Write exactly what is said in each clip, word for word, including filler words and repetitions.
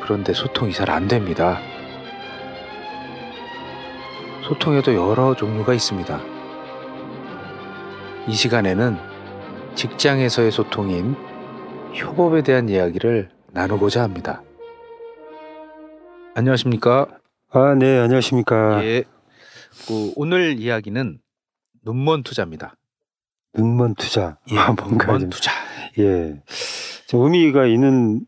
그런데 소통이 잘 안 됩니다. 소통에도 여러 종류가 있습니다. 이 시간에는 직장에서의 소통인 협업에 대한 이야기를 나누고자 합니다. 안녕하십니까? 아, 네, 안녕하십니까? 예. 그 오늘 이야기는 눈먼 투자입니다. 눈먼 투자. 예, 아, 뭔가 눈먼 좀, 투자. 예. 좀 의미가 있는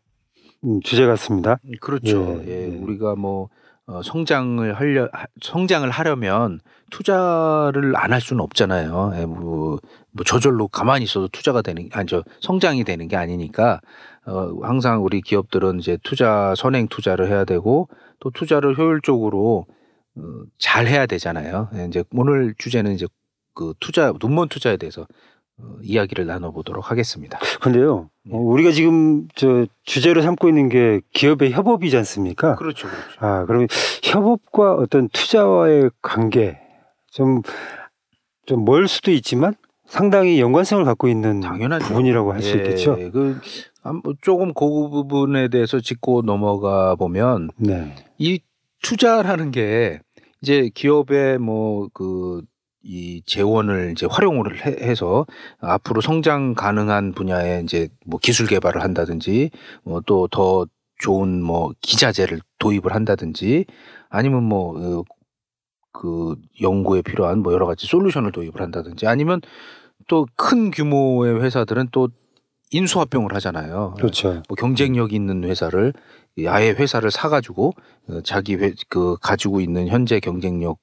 주제 같습니다. 그렇죠. 예, 예. 예. 우리가 뭐 어, 성장을 하려 성장을 하려면 투자를 안 할 수는 없잖아요. 예, 뭐, 뭐 저절로 가만히 있어도 투자가 되는 아니죠. 성장이 되는 게 아니니까 어, 항상 우리 기업들은 이제 투자 선행 투자를 해야 되고 또 투자를 효율적으로 어, 잘 해야 되잖아요. 예, 이제 오늘 주제는 이제 그 투자 눈먼 투자에 대해서 어, 이야기를 나눠보도록 하겠습니다. 근데요, 어, 우리가 지금 저 주제로 삼고 있는 게 기업의 협업이지 않습니까? 그렇죠, 그렇죠. 아, 그럼 협업과 어떤 투자와의 관계 좀 좀 멀 수도 있지만 상당히 연관성을 갖고 있는 당연하죠. 부분이라고 할 수 예, 있겠죠. 예, 그 조금 그 부분에 대해서 짚고 넘어가 보면 네. 이 투자라는 게 이제 기업의 뭐 그 이 재원을 이제 활용을 해서 앞으로 성장 가능한 분야에 이제 뭐 기술 개발을 한다든지 뭐 또 더 좋은 뭐 기자재를 도입을 한다든지 아니면 뭐 그 연구에 필요한 뭐 여러 가지 솔루션을 도입을 한다든지 아니면 또 큰 규모의 회사들은 또 인수합병을 하잖아요. 그렇죠. 뭐 경쟁력 있는 회사를 아예 회사를 사가지고 자기 회, 그 가지고 있는 현재 경쟁력을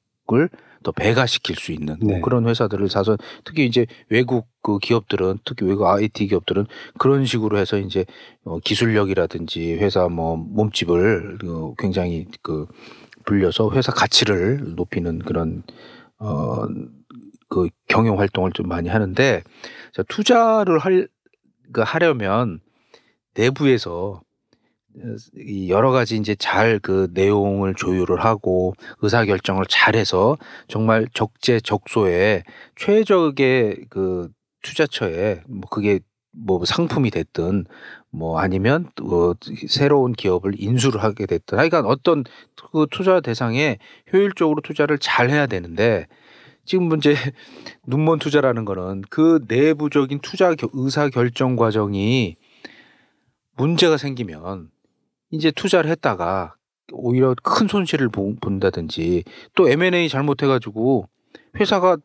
더 배가시킬 수 있는 네. 그런 회사들을 사서 특히 이제 외국 그 기업들은 특히 외국 아이티 기업들은 그런 식으로 해서 이제 어 기술력이라든지 회사 뭐 몸집을 그 굉장히 그 불려서 회사 가치를 높이는 그런 어 그 경영 활동을 좀 많이 하는데 자, 투자를 할 그 하려면 내부에서 여러 가지 이제 잘 그 내용을 조율을 하고 의사결정을 잘해서 정말 적재적소에 최적의 그 투자처에 뭐 그게 뭐 상품이 됐든 뭐 아니면 또 새로운 기업을 인수를 하게 됐든 그러니까 어떤 그 투자 대상에 효율적으로 투자를 잘 해야 되는데 지금 문제 눈먼 투자라는 거는 그 내부적인 투자 의사결정 과정이 문제가 생기면 이제 투자를 했다가 오히려 큰 손실을 본다든지 또 엠 앤 에이 잘못해가지고 회사가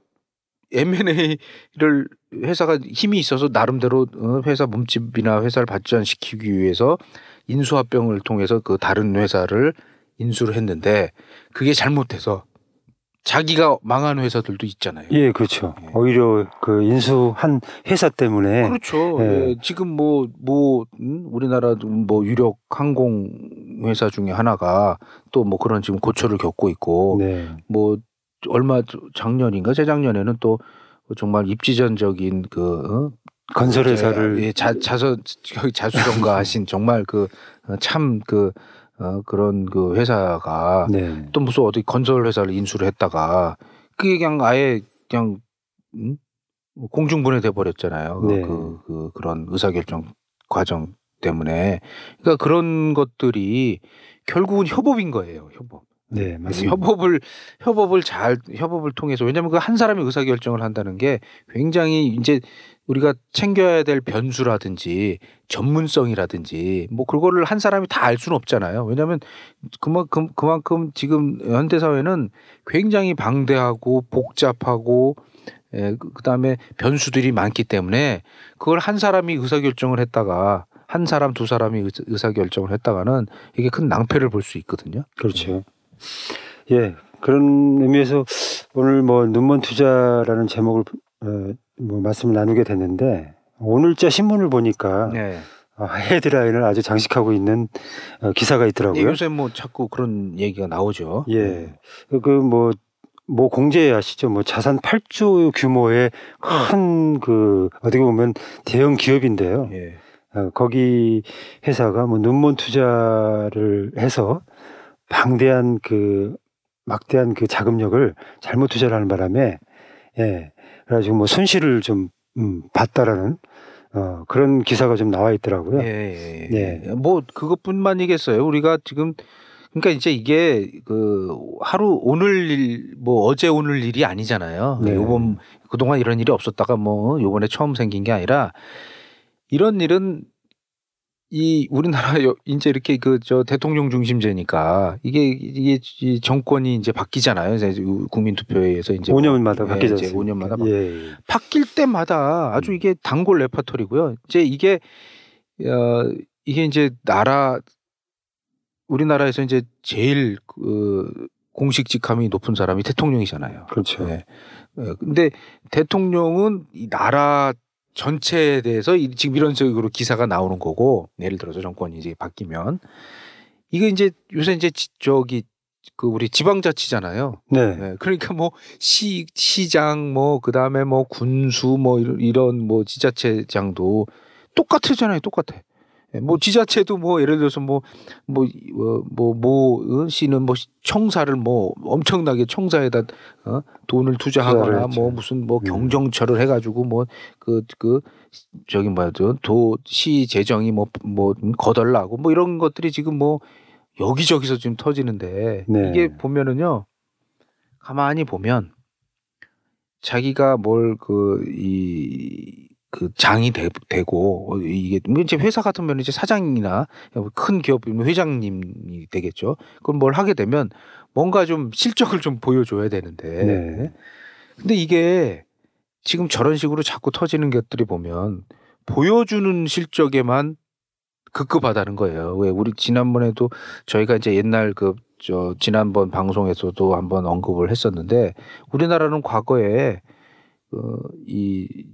엠 앤 에이를 회사가 힘이 있어서 나름대로 회사 몸집이나 회사를 발전시키기 위해서 인수합병을 통해서 그 다른 회사를 인수를 했는데 그게 잘못해서 자기가 망한 회사들도 있잖아요. 예, 그렇죠. 예. 오히려 그 인수한 회사 때문에. 그렇죠. 예. 예, 지금 뭐, 뭐, 음? 우리나라도 뭐 유력 항공회사 중에 하나가 또 뭐 그런 지금 고초를 겪고 있고, 네. 뭐 얼마 작년인가 재작년에는 또 정말 입지전적인 그 어? 건설회사를. 예, 자, 자서, 자수정가 하신 정말 그 참 그 어, 그런 그 회사가 네. 또 무슨 어디 건설 회사를 인수를 했다가 그게 그냥 아예 그냥 음? 공중분해 돼 버렸잖아요. 네. 그, 그 그런 의사결정 과정 때문에 그러니까 그런 것들이 결국은 협업인 거예요. 협업. 네, 맞습니다. 협업을 협업을 잘 협업을 통해서 왜냐하면 그 한 사람이 의사결정을 한다는 게 굉장히 이제 우리가 챙겨야 될 변수라든지 전문성이라든지 뭐 그거를 한 사람이 다 알 수는 없잖아요. 왜냐하면 그만큼 그만큼 지금 현대 사회는 굉장히 방대하고 복잡하고 예, 그다음에 변수들이 많기 때문에 그걸 한 사람이 의사결정을 했다가 한 사람 두 사람이 의사결정을 했다가는 이게 큰 낭패를 볼 수 있거든요. 그렇죠. 예, 그런 의미에서 오늘 뭐 눈먼 투자라는 제목을 어, 뭐 말씀을 나누게 됐는데 오늘자 신문을 보니까 네. 헤드라인을 아주 장식하고 있는 기사가 있더라고요. 네, 요새 뭐 자꾸 그런 얘기가 나오죠. 예, 그 뭐 뭐 공제 아시죠? 뭐 자산 팔조 규모의 큰 그 어떻게 보면 대형 기업인데요. 예. 거기 회사가 뭐 눈먼 투자를 해서 방대한 그 막대한 그 자금력을 잘못 투자를 하는 바람에 예, 그래가지고 뭐 손실을 좀 음, 봤다라는. 어, 그런 기사가 좀 나와 있더라고요. 예, 예. 예. 뭐 그것뿐만이겠어요. 우리가 지금 그러니까 이제 이게 그 하루 오늘 일, 뭐 어제 오늘 일이 아니잖아요. 네. 요번 그동안 이런 일이 없었다가 뭐 요번에 처음 생긴 게 아니라 이런 일은 이 우리나라 이제 이렇게 그 저 대통령 중심제니까 이게 이게 이 정권이 이제 바뀌잖아요. 이제 국민 투표에 의해서 이제 오 년마다 뭐, 바뀌죠. 예, 오 년마다 예. 바뀔 때마다 아주 이게 단골 레퍼토리고요. 이제 이게 어 이게 이제 나라 우리나라에서 이제 제일 그 공식 직함이 높은 사람이 대통령이잖아요. 그렇죠. 예. 예. 근데 대통령은 이 나라 전체에 대해서 지금 이런 식으로 기사가 나오는 거고, 예를 들어서 정권이 이제 바뀌면 이게 이제 요새 이제 저기 그 우리 지방자치잖아요. 네. 네. 그러니까 뭐 시 시장 뭐 그 다음에 뭐 군수 뭐 이런 뭐 지자체장도 똑같으잖아요. 똑같아. 뭐 지자체도 뭐 예를 들어서 뭐 뭐 뭐 뭐 씨는 뭐 청사를 뭐 엄청나게 청사에다 어? 돈을 투자하거나 뭐 무슨 뭐 경정처를 해가지고 뭐 그 그 저기 뭐야 도시 재정이 뭐 뭐 거덜나고 뭐 이런 것들이 지금 뭐 여기저기서 지금 터지는데 네. 이게 보면은요 가만히 보면 자기가 뭘 그 이 그 장이 되, 되고 이게 이제 회사 같은 면은 이제 사장이나 큰 기업 회장님이 되겠죠. 그럼 뭘 하게 되면 뭔가 좀 실적을 좀 보여줘야 되는데. 네. 근데 이게 지금 저런 식으로 자꾸 터지는 것들이 보면 보여주는 실적에만 급급하다는 거예요. 왜 우리 지난번에도 저희가 이제 옛날 그 저 지난번 방송에서도 한번 언급을 했었는데 우리나라는 과거에 그 이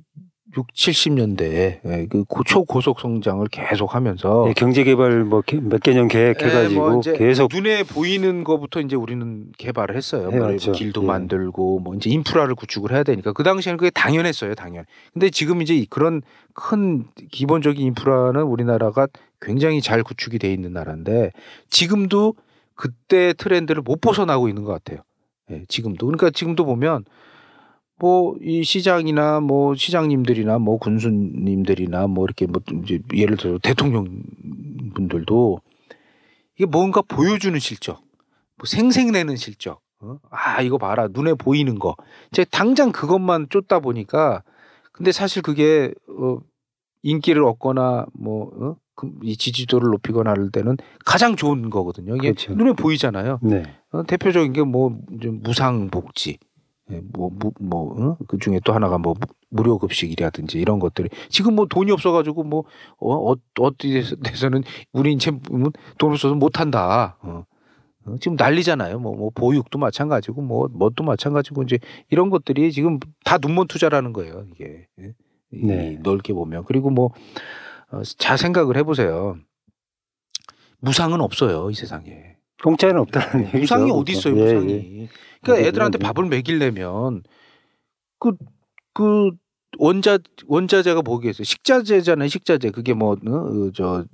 육십, 칠십 년대에 그 초고속 성장을 계속하면서 네, 경제개발 뭐 몇 개년 계획해가지고 뭐 계속 눈에 보이는 거부터 이제 우리는 개발을 했어요. 해왔죠. 길도 예. 만들고 뭐 이제 인프라를 구축을 해야 되니까 그 당시에는 그게 당연했어요, 당연. 근데 지금 이제 그런 큰 기본적인 인프라는 우리나라가 굉장히 잘 구축이 돼 있는 나라인데 지금도 그때 트렌드를 못 벗어나고 있는 것 같아요. 예, 지금도 그러니까 지금도 보면. 뭐 이 시장이나 뭐 시장님들이나 뭐 군수님들이나 뭐 이렇게 뭐 이제 예를 들어 대통령분들도 이게 뭔가 보여주는 실적, 뭐 생색내는 실적, 어? 아 이거 봐라 눈에 보이는 거, 이제 당장 그것만 쫓다 보니까 근데 사실 그게 어, 인기를 얻거나 뭐 어? 이 지지도를 높이거나 할 때는 가장 좋은 거거든요. 이게 그렇죠. 눈에 보이잖아요. 네. 어, 대표적인 게 뭐 무상복지. 예, 뭐, 뭐, 뭐, 그 중에 또 하나가 뭐, 무료급식이라든지 이런 것들이 지금 뭐 돈이 없어가지고 뭐, 어, 어, 어디에서는 우리 인체 돈 없어서 못한다. 어. 어, 지금 난리잖아요. 뭐, 뭐, 보육도 마찬가지고 뭐, 뭣도 마찬가지고 이제 이런 것들이 지금 다 눈먼 투자라는 거예요. 이게. 예? 네. 이 넓게 보면. 그리고 뭐, 어, 잘 생각을 해보세요. 무상은 없어요. 이 세상에. 공짜는 없다는 얘기죠. 무상이 어디 있어요, 무상이. 예, 예. 그러니까 애들한테 밥을 먹이려면 그, 그 원자 원자재가 뭐겠어요? 식자재잖아요, 식자재. 그게 뭐 저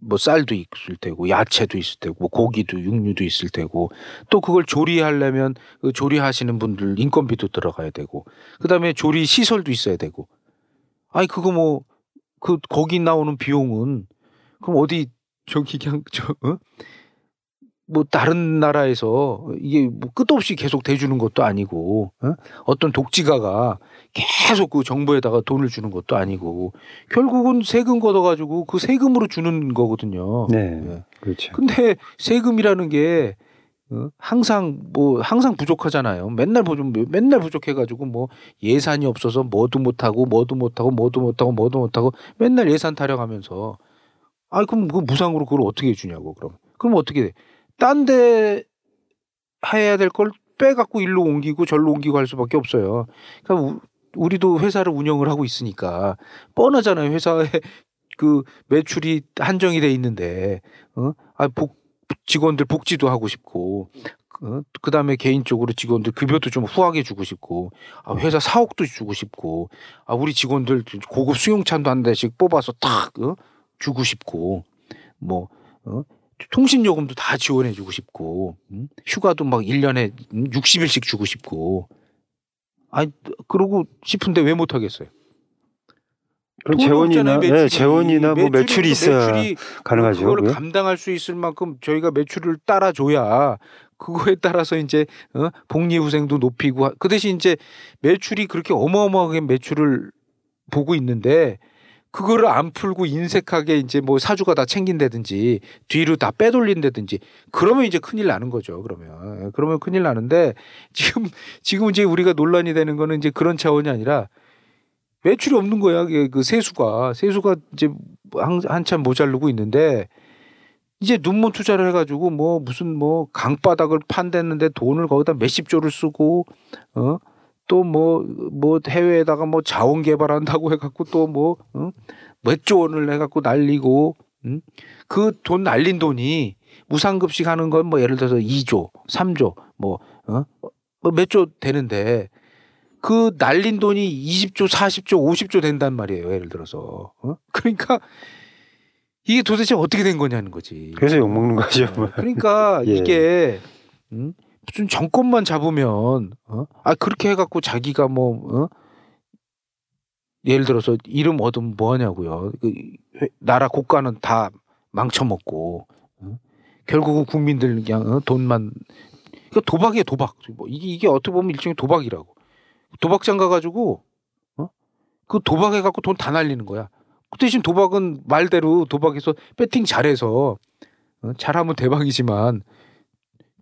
뭐 쌀도 있을 테고, 야채도 있을 테고, 뭐 고기도 육류도 있을 테고, 또 그걸 조리하려면 그 조리하시는 분들 인건비도 들어가야 되고, 그 다음에 조리 시설도 있어야 되고. 아니 그거 뭐 그 거기 나오는 비용은 그럼 어디 저기 그냥 저 어? 뭐 다른 나라에서 이게 뭐 끝도 없이 계속 대주는 것도 아니고 어? 어떤 독지가가 계속 그 정부에다가 돈을 주는 것도 아니고 결국은 세금 걷어가지고 그 세금으로 주는 거거든요. 네, 네. 그렇죠. 근데 세금이라는 게 어? 항상 뭐 항상 부족하잖아요. 맨날 보좀 맨날 부족해가지고 뭐 예산이 없어서 뭐도 못하고 뭐도 못하고 뭐도 못하고 뭐도 못하고 맨날 예산 타령하면서 아 그럼 그 무상으로 그걸 어떻게 주냐고 그럼 그럼 어떻게 돼? 딴 데 해야 될 걸 빼갖고 일로 옮기고 절로 옮기고 할 수밖에 없어요. 그러니까 우, 우리도 회사를 운영을 하고 있으니까 뻔하잖아요. 회사에 그 매출이 한정이 돼 있는데, 어? 아, 복, 직원들 복지도 하고 싶고, 어? 그 다음에 개인적으로 직원들 급여도 좀 후하게 주고 싶고, 아, 회사 사옥도 주고 싶고, 아, 우리 직원들 고급 수용차도 한 대씩 뽑아서 탁, 어? 주고 싶고, 뭐, 어? 통신요금도 다 지원해주고 싶고, 응? 휴가도 막 일 년에 육십 일씩 주고 싶고, 아니, 그러고 싶은데 왜 못하겠어요? 그럼 재원이나, 매출이, 네, 재원이나 뭐 매출이 있어야 매출이 가능하죠. 그걸 감당할 수 있을 만큼 저희가 매출을 따라줘야 그거에 따라서 이제 어? 복리후생도 높이고, 그 대신 이제 매출이 그렇게 어마어마하게 매출을 보고 있는데 그거를 안 풀고 인색하게 이제 뭐 사주가 다 챙긴다든지 뒤로 다 빼돌린다든지 그러면 이제 큰일 나는 거죠. 그러면 그러면 큰일 나는데 지금 지금 이제 우리가 논란이 되는 거는 이제 그런 차원이 아니라 매출이 없는 거야. 그 세수가 세수가 이제 한, 한참 모자르고 있는데 이제 눈먼 투자를 해가지고 뭐 무슨 뭐 강바닥을 판댔는데 돈을 거기다 몇십 조를 쓰고 어. 또 뭐 뭐 해외에다가 뭐 자원 개발한다고 해갖고 또 뭐 응? 몇 조 원을 해갖고 날리고 응? 그 돈 날린 돈이 무상급식 하는 건 뭐 예를 들어서 이 조, 삼 조 뭐 어? 몇 조 되는데 그 날린 돈이 이십 조, 사십 조, 오십 조 된단 말이에요. 예를 들어서 어? 그러니까 이게 도대체 어떻게 된 거냐는 거지. 그래서 욕 먹는 거죠. 그러니까 예. 이게 응? 무슨 정권만 잡으면 어? 아 그렇게 해갖고 자기가 뭐 어? 예를 들어서 이름 얻으면 뭐하냐고요. 그 나라 국가는 다 망쳐먹고 어? 결국은 국민들 그냥 어? 돈만 그러니까 도박이에요. 도박. 뭐 이게 이게 어떻게 보면 일종의 도박이라고. 도박장 가가지고 어? 그 도박해갖고 돈 다 날리는 거야. 그 대신 도박은 말대로 도박에서 배팅 잘해서 어? 잘하면 대박이지만.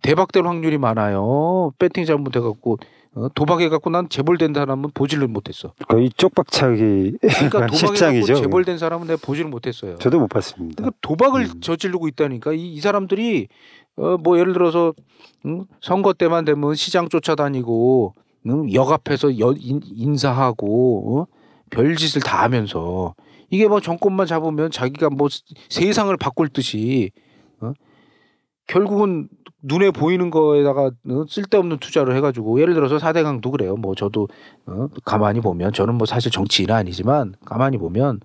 대박될 확률이 많아요. 배팅 잘못해갖고 어, 도박해갖고 난 재벌된 사람은 보지를 못했어. 거의 쪽박차기 그러니까 실장이죠. 재벌된 사람은 내가 보지를 못했어요. 저도 못 봤습니다. 그러니까 도박을 음. 저지르고 있다니까. 이, 이 사람들이 어, 뭐 예를 들어서 음, 선거 때만 되면 시장 쫓아다니고 음, 역 앞에서 여, 인, 인사하고 어? 별짓을 다 하면서 이게 뭐 정권만 잡으면 자기가 뭐 세상을 바꿀 듯이 어? 결국은 눈에 보이는 거에다가 쓸데없는 투자를 해가지고 예를 들어서 사대강도 그래요. 뭐 저도 어, 가만히 보면 저는 뭐 사실 정치인은 아니지만 가만히 보면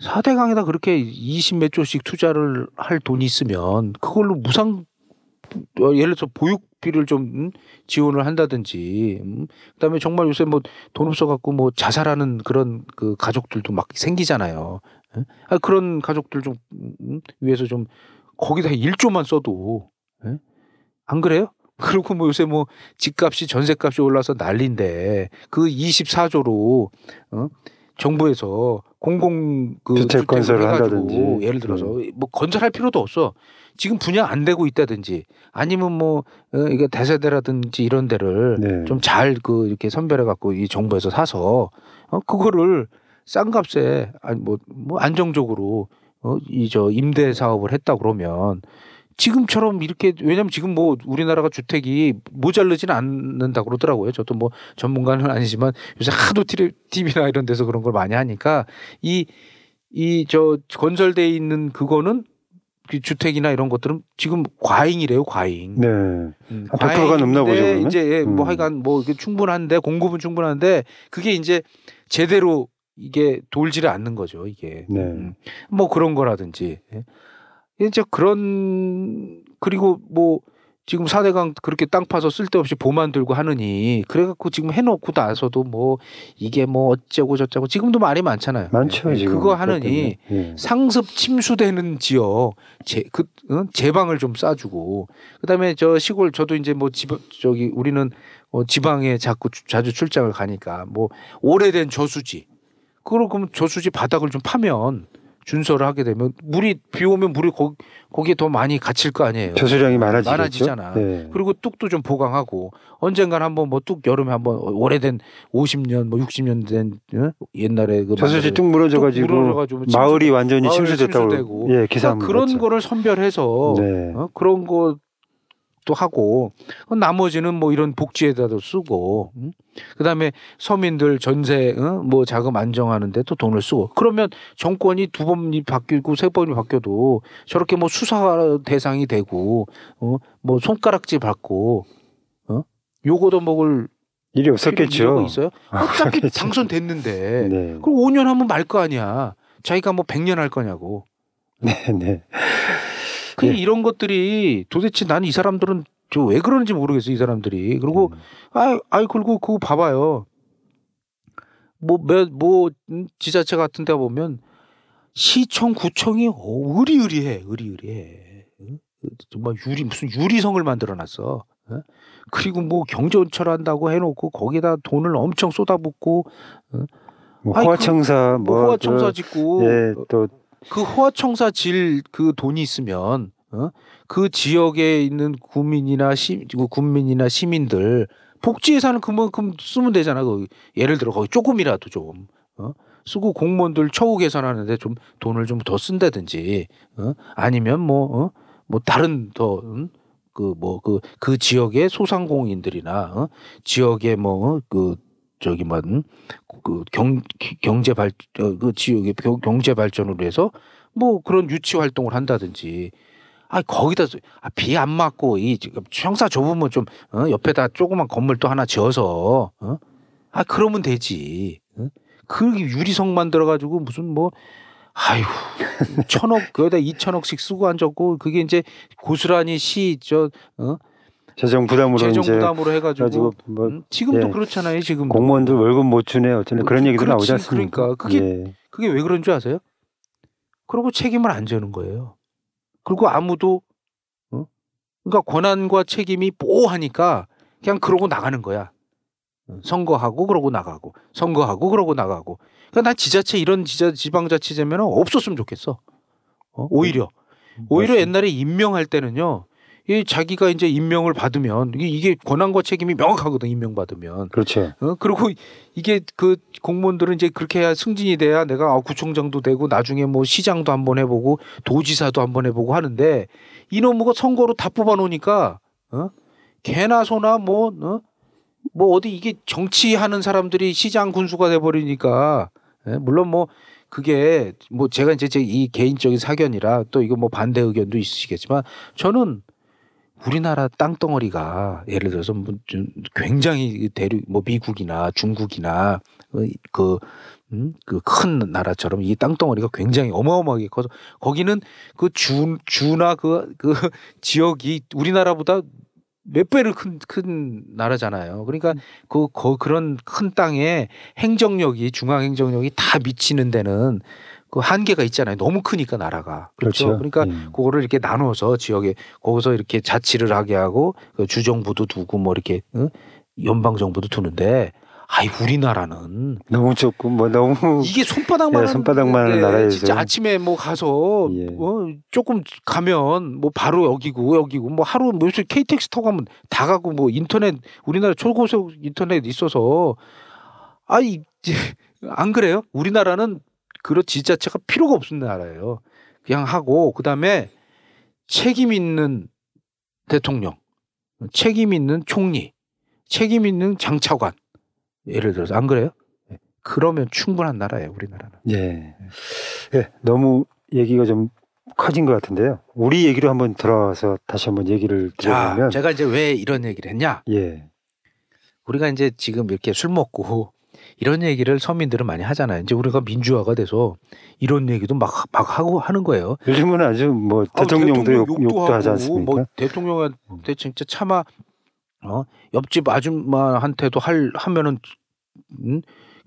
사대강에다 그렇게 이십몇 조씩 투자를 할 돈이 있으면 그걸로 무상 예를 들어서 보육비를 좀 지원을 한다든지 그다음에 정말 요새 뭐 돈 없어갖고 뭐 자살하는 그런 그 가족들도 막 생기잖아요. 아, 그런 가족들 좀 위해서 좀 거기다 일 조만 써도 에? 안 그래요? 그리고 뭐 요새 뭐 집값이 전세값이 올라서 난리인데 그 이십사 조로 어? 정부에서 공공 그 주택 건설을 한다든지 예를 들어서 음. 뭐 건설할 필요도 없어. 지금 분양 안 되고 있다든지 아니면 뭐 어, 이게 대세대라든지 이런 데를 네. 좀 잘 그 이렇게 선별해 갖고 이 정부에서 사서 어? 그거를 싼 값에 아니 뭐, 뭐 안정적으로 어, 이 저 임대 사업을 했다 그러면 지금처럼 이렇게 왜냐면 지금 뭐 우리나라가 주택이 모자르지는 않는다 그러더라고요. 저도 뭐 전문가는 아니지만 요새 하도 티비나 이런 데서 그런 걸 많이 하니까 이 이 저 건설돼 있는 그거는 그 주택이나 이런 것들은 지금 과잉이래요, 과잉. 네. 음, 백 퍼센트가 넘나 보죠. 그러면? 이제 뭐 하여간 뭐 충분한데 공급은 충분한데 그게 이제 제대로 이게 돌지를 않는 거죠. 이게 네. 음, 뭐 그런 거라든지 이제 그런 그리고 뭐 지금 사대강 그렇게 땅 파서 쓸데없이 보만 들고 하느니 그래갖고 지금 해놓고 나서도 뭐 이게 뭐 어쩌고 저쩌고 지금도 말이 많잖아요. 많죠. 네. 지금 그거 하느니 네. 상습 침수되는 지역 제, 그 응? 제방을 좀 싸주고 그다음에 저 시골 저도 이제 뭐 집 저기 우리는 어, 지방에 자꾸 주, 자주 출장을 가니까 뭐 오래된 저수지 그걸 그럼 저수지 바닥을 좀 파면 준설을 하게 되면 물이 비 오면 물이 거, 거기에 더 많이 갇힐 거 아니에요. 저수량이 많아지죠. 많아지잖아. 네. 그리고 뚝도 좀 보강하고 언젠간 한번 뭐 뚝 여름에 한번 오래된 오십 년 뭐 육십 년 된 어? 옛날에 그 저수지 뚝 무너져가지고 무너져가지고 마을이 완전히 침수됐다고. 예, 기사 그러니까 그런 거를 선별해서 네. 어? 그런 거 또 하고, 나머지는 뭐 이런 복지에다도 쓰고, 응? 그다음에 서민들 전세 응? 뭐 자금 안정하는데 또 돈을 쓰고. 그러면 정권이 두 번이 바뀌고 세 번이 바뀌어도 저렇게 뭐 수사 대상이 되고, 어? 뭐 손가락질 받고, 어? 요거도 먹을 일이 없었겠죠. 있어요? 어차피 아, 당선됐는데, 네. 그럼 오 년 하면 말 거 아니야. 자기가 뭐 백 년 할 거냐고. 네, 네. 그 네. 이런 것들이 도대체 난 이 사람들은 저 왜 그러는지 모르겠어, 이 사람들이. 그리고 음. 아, 아이 그리고 그거 봐봐요. 뭐 몇 뭐 지자체 같은 데 보면 시청 구청이 오, 의리의리해, 의리의리해. 정말 유리 무슨 유리성을 만들어놨어. 그리고 뭐 경제온천한다고 해놓고 거기다 돈을 엄청 쏟아붓고. 뭐 호화청사 그, 뭐 호화청사 짓고. 예, 또. 그 호화청사 질 그 돈이 있으면 어? 그 지역에 있는 국민이나 시 국민이나 시민들 복지 예산을 그만큼 쓰면 되잖아. 그 예를 들어 거기 조금이라도 좀 어? 쓰고 공무원들 처우 개선하는데 좀 돈을 좀 더 쓴다든지 어? 아니면 뭐 어? 뭐 다른 더 그 뭐 그 그 지역의 소상공인들이나 어? 지역의 뭐 그 저기 뭐 그 경 경제 발 그 지역의 경제 발전으로 해서 뭐 그런 유치 활동을 한다든지. 아 거기다 아, 비 안 맞고 이 지금 형사 좁으면 좀 어? 옆에다 조그만 건물 또 하나 지어서 어? 아 그러면 되지. 어? 그 유리성 만들어 가지고 무슨 뭐 아유 천억 거기다 이천억씩 쓰고 앉았고 그게 이제 고스란히 시 저 어? 재정 부담으로 재정 부담으로 해가지고 뭐, 음, 지금도 예. 그렇잖아요. 지금 공무원들 월급 못 주네 어쩌네 뭐, 그런 얘기도 나오지 않습니까? 그러니까 그게 예. 그게 왜 그런 줄 아세요? 그러고 책임을 안 지는 거예요. 그리고 아무도 어? 그러니까 권한과 책임이 뽀하니까 그냥 그러고 나가는 거야. 선거하고 그러고 나가고 선거하고 그러고 나가고. 그러니까 나 지자체 이런 지자 지방자치제면 없었으면 좋겠어. 어? 오히려 음, 오히려 맞습니다. 옛날에 임명할 때는요. 이 자기가 이제 임명을 받으면 이게 권한과 책임이 명확하거든. 임명 받으면. 그렇죠. 어? 그리고 이게 그 공무원들은 이제 그렇게 해야 승진이 돼야 내가 구청장도 되고 나중에 뭐 시장도 한번 해보고 도지사도 한번 해보고 하는데 이놈의 선거로 다 뽑아놓으니까 어? 개나 소나 뭐 어? 뭐 어디 이게 정치하는 사람들이 시장 군수가 돼버리니까 예? 물론 뭐. 그게 뭐 제가 이제 제 이 개인적인 사견이라 또 이거 뭐 반대 의견도 있으시겠지만 저는. 우리나라 땅덩어리가 예를 들어서 뭐 굉장히 대륙 뭐 미국이나 중국이나 그 그 큰 나라처럼 이 땅덩어리가 굉장히 어마어마하게 커서 거기는 그 주 주나 그 그 지역이 우리나라보다 몇 배를 큰 큰 나라잖아요. 그러니까 그, 그 그런 큰 땅에 행정력이 중앙 행정력이 다 미치는 데는. 그 한계가 있잖아요. 너무 크니까 나라가. 그렇죠. 그렇죠. 그러니까 음. 그거를 이렇게 나눠서 지역에 거기서 이렇게 자치를 하게 하고 주정부도 두고 뭐 이렇게 응? 연방 정부도 두는데, 아이 우리나라는 너무 적고 뭐 너무 이게 손바닥만한 예, 손바닥만한 나라예요. 진짜 아침에 뭐 가서 예. 어, 조금 가면 뭐 바로 여기고 여기고 뭐 하루 뭐 케이티엑스 타고 가면 다 가고 뭐 인터넷 우리나라 초고속 인터넷 있어서 아이 안 그래요? 우리나라는 그런 지자체가 필요가 없는 나라예요. 그냥 하고 그다음에 책임 있는 대통령, 책임 있는 총리, 책임 있는 장차관 예를 들어서 안 그래요? 그러면 충분한 나라예요, 우리나라는. 예. 예, 너무 얘기가 좀 커진 것 같은데요. 우리 얘기로 한번 들어와서 다시 한번 얘기를 드려보면 제가 이제 왜 이런 얘기를 했냐? 예. 우리가 이제 지금 이렇게 술 먹고. 이런 얘기를 서민들은 많이 하잖아요. 이제 우리가 민주화가 돼서 이런 얘기도 막, 막 하고 하는 거예요. 요즘은 아주 뭐 대통령도 아, 대통령 욕, 욕도, 욕도 하고, 하지 않습니까? 뭐 대통령한테 진짜 차마 어? 옆집 아줌마한테도 할 하면은 음?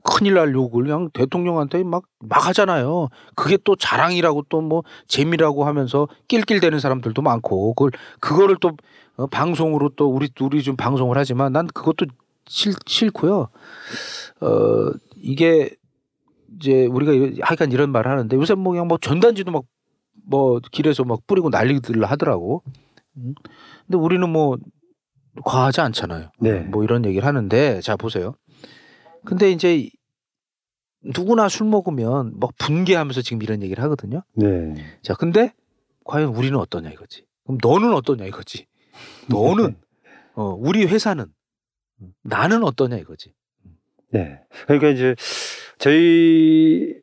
큰일 날 욕을 그냥 대통령한테 막, 막 하잖아요. 그게 또 자랑이라고 또 뭐 재미라고 하면서 낄낄대는 사람들도 많고 그걸 그거를 또 어, 방송으로 또 우리 우리 좀 방송을 하지만 난 그것도 싫, 싫고요. 어, 이게 이제 우리가 하여간 이런 말을 하는데 요새 뭐 그냥 뭐 전단지도 막 뭐 길에서 막 뿌리고 난리들 하더라고. 근데 우리는 뭐 과하지 않잖아요. 네. 뭐 이런 얘기를 하는데 자 보세요. 근데 이제 누구나 술 먹으면 막 분개하면서 지금 이런 얘기를 하거든요. 네. 자 근데 과연 우리는 어떠냐 이거지. 그럼 너는 어떠냐 이거지. 너는 어, 우리 회사는 나는 어떠냐 이거지. 네. 그러니까 이제 저희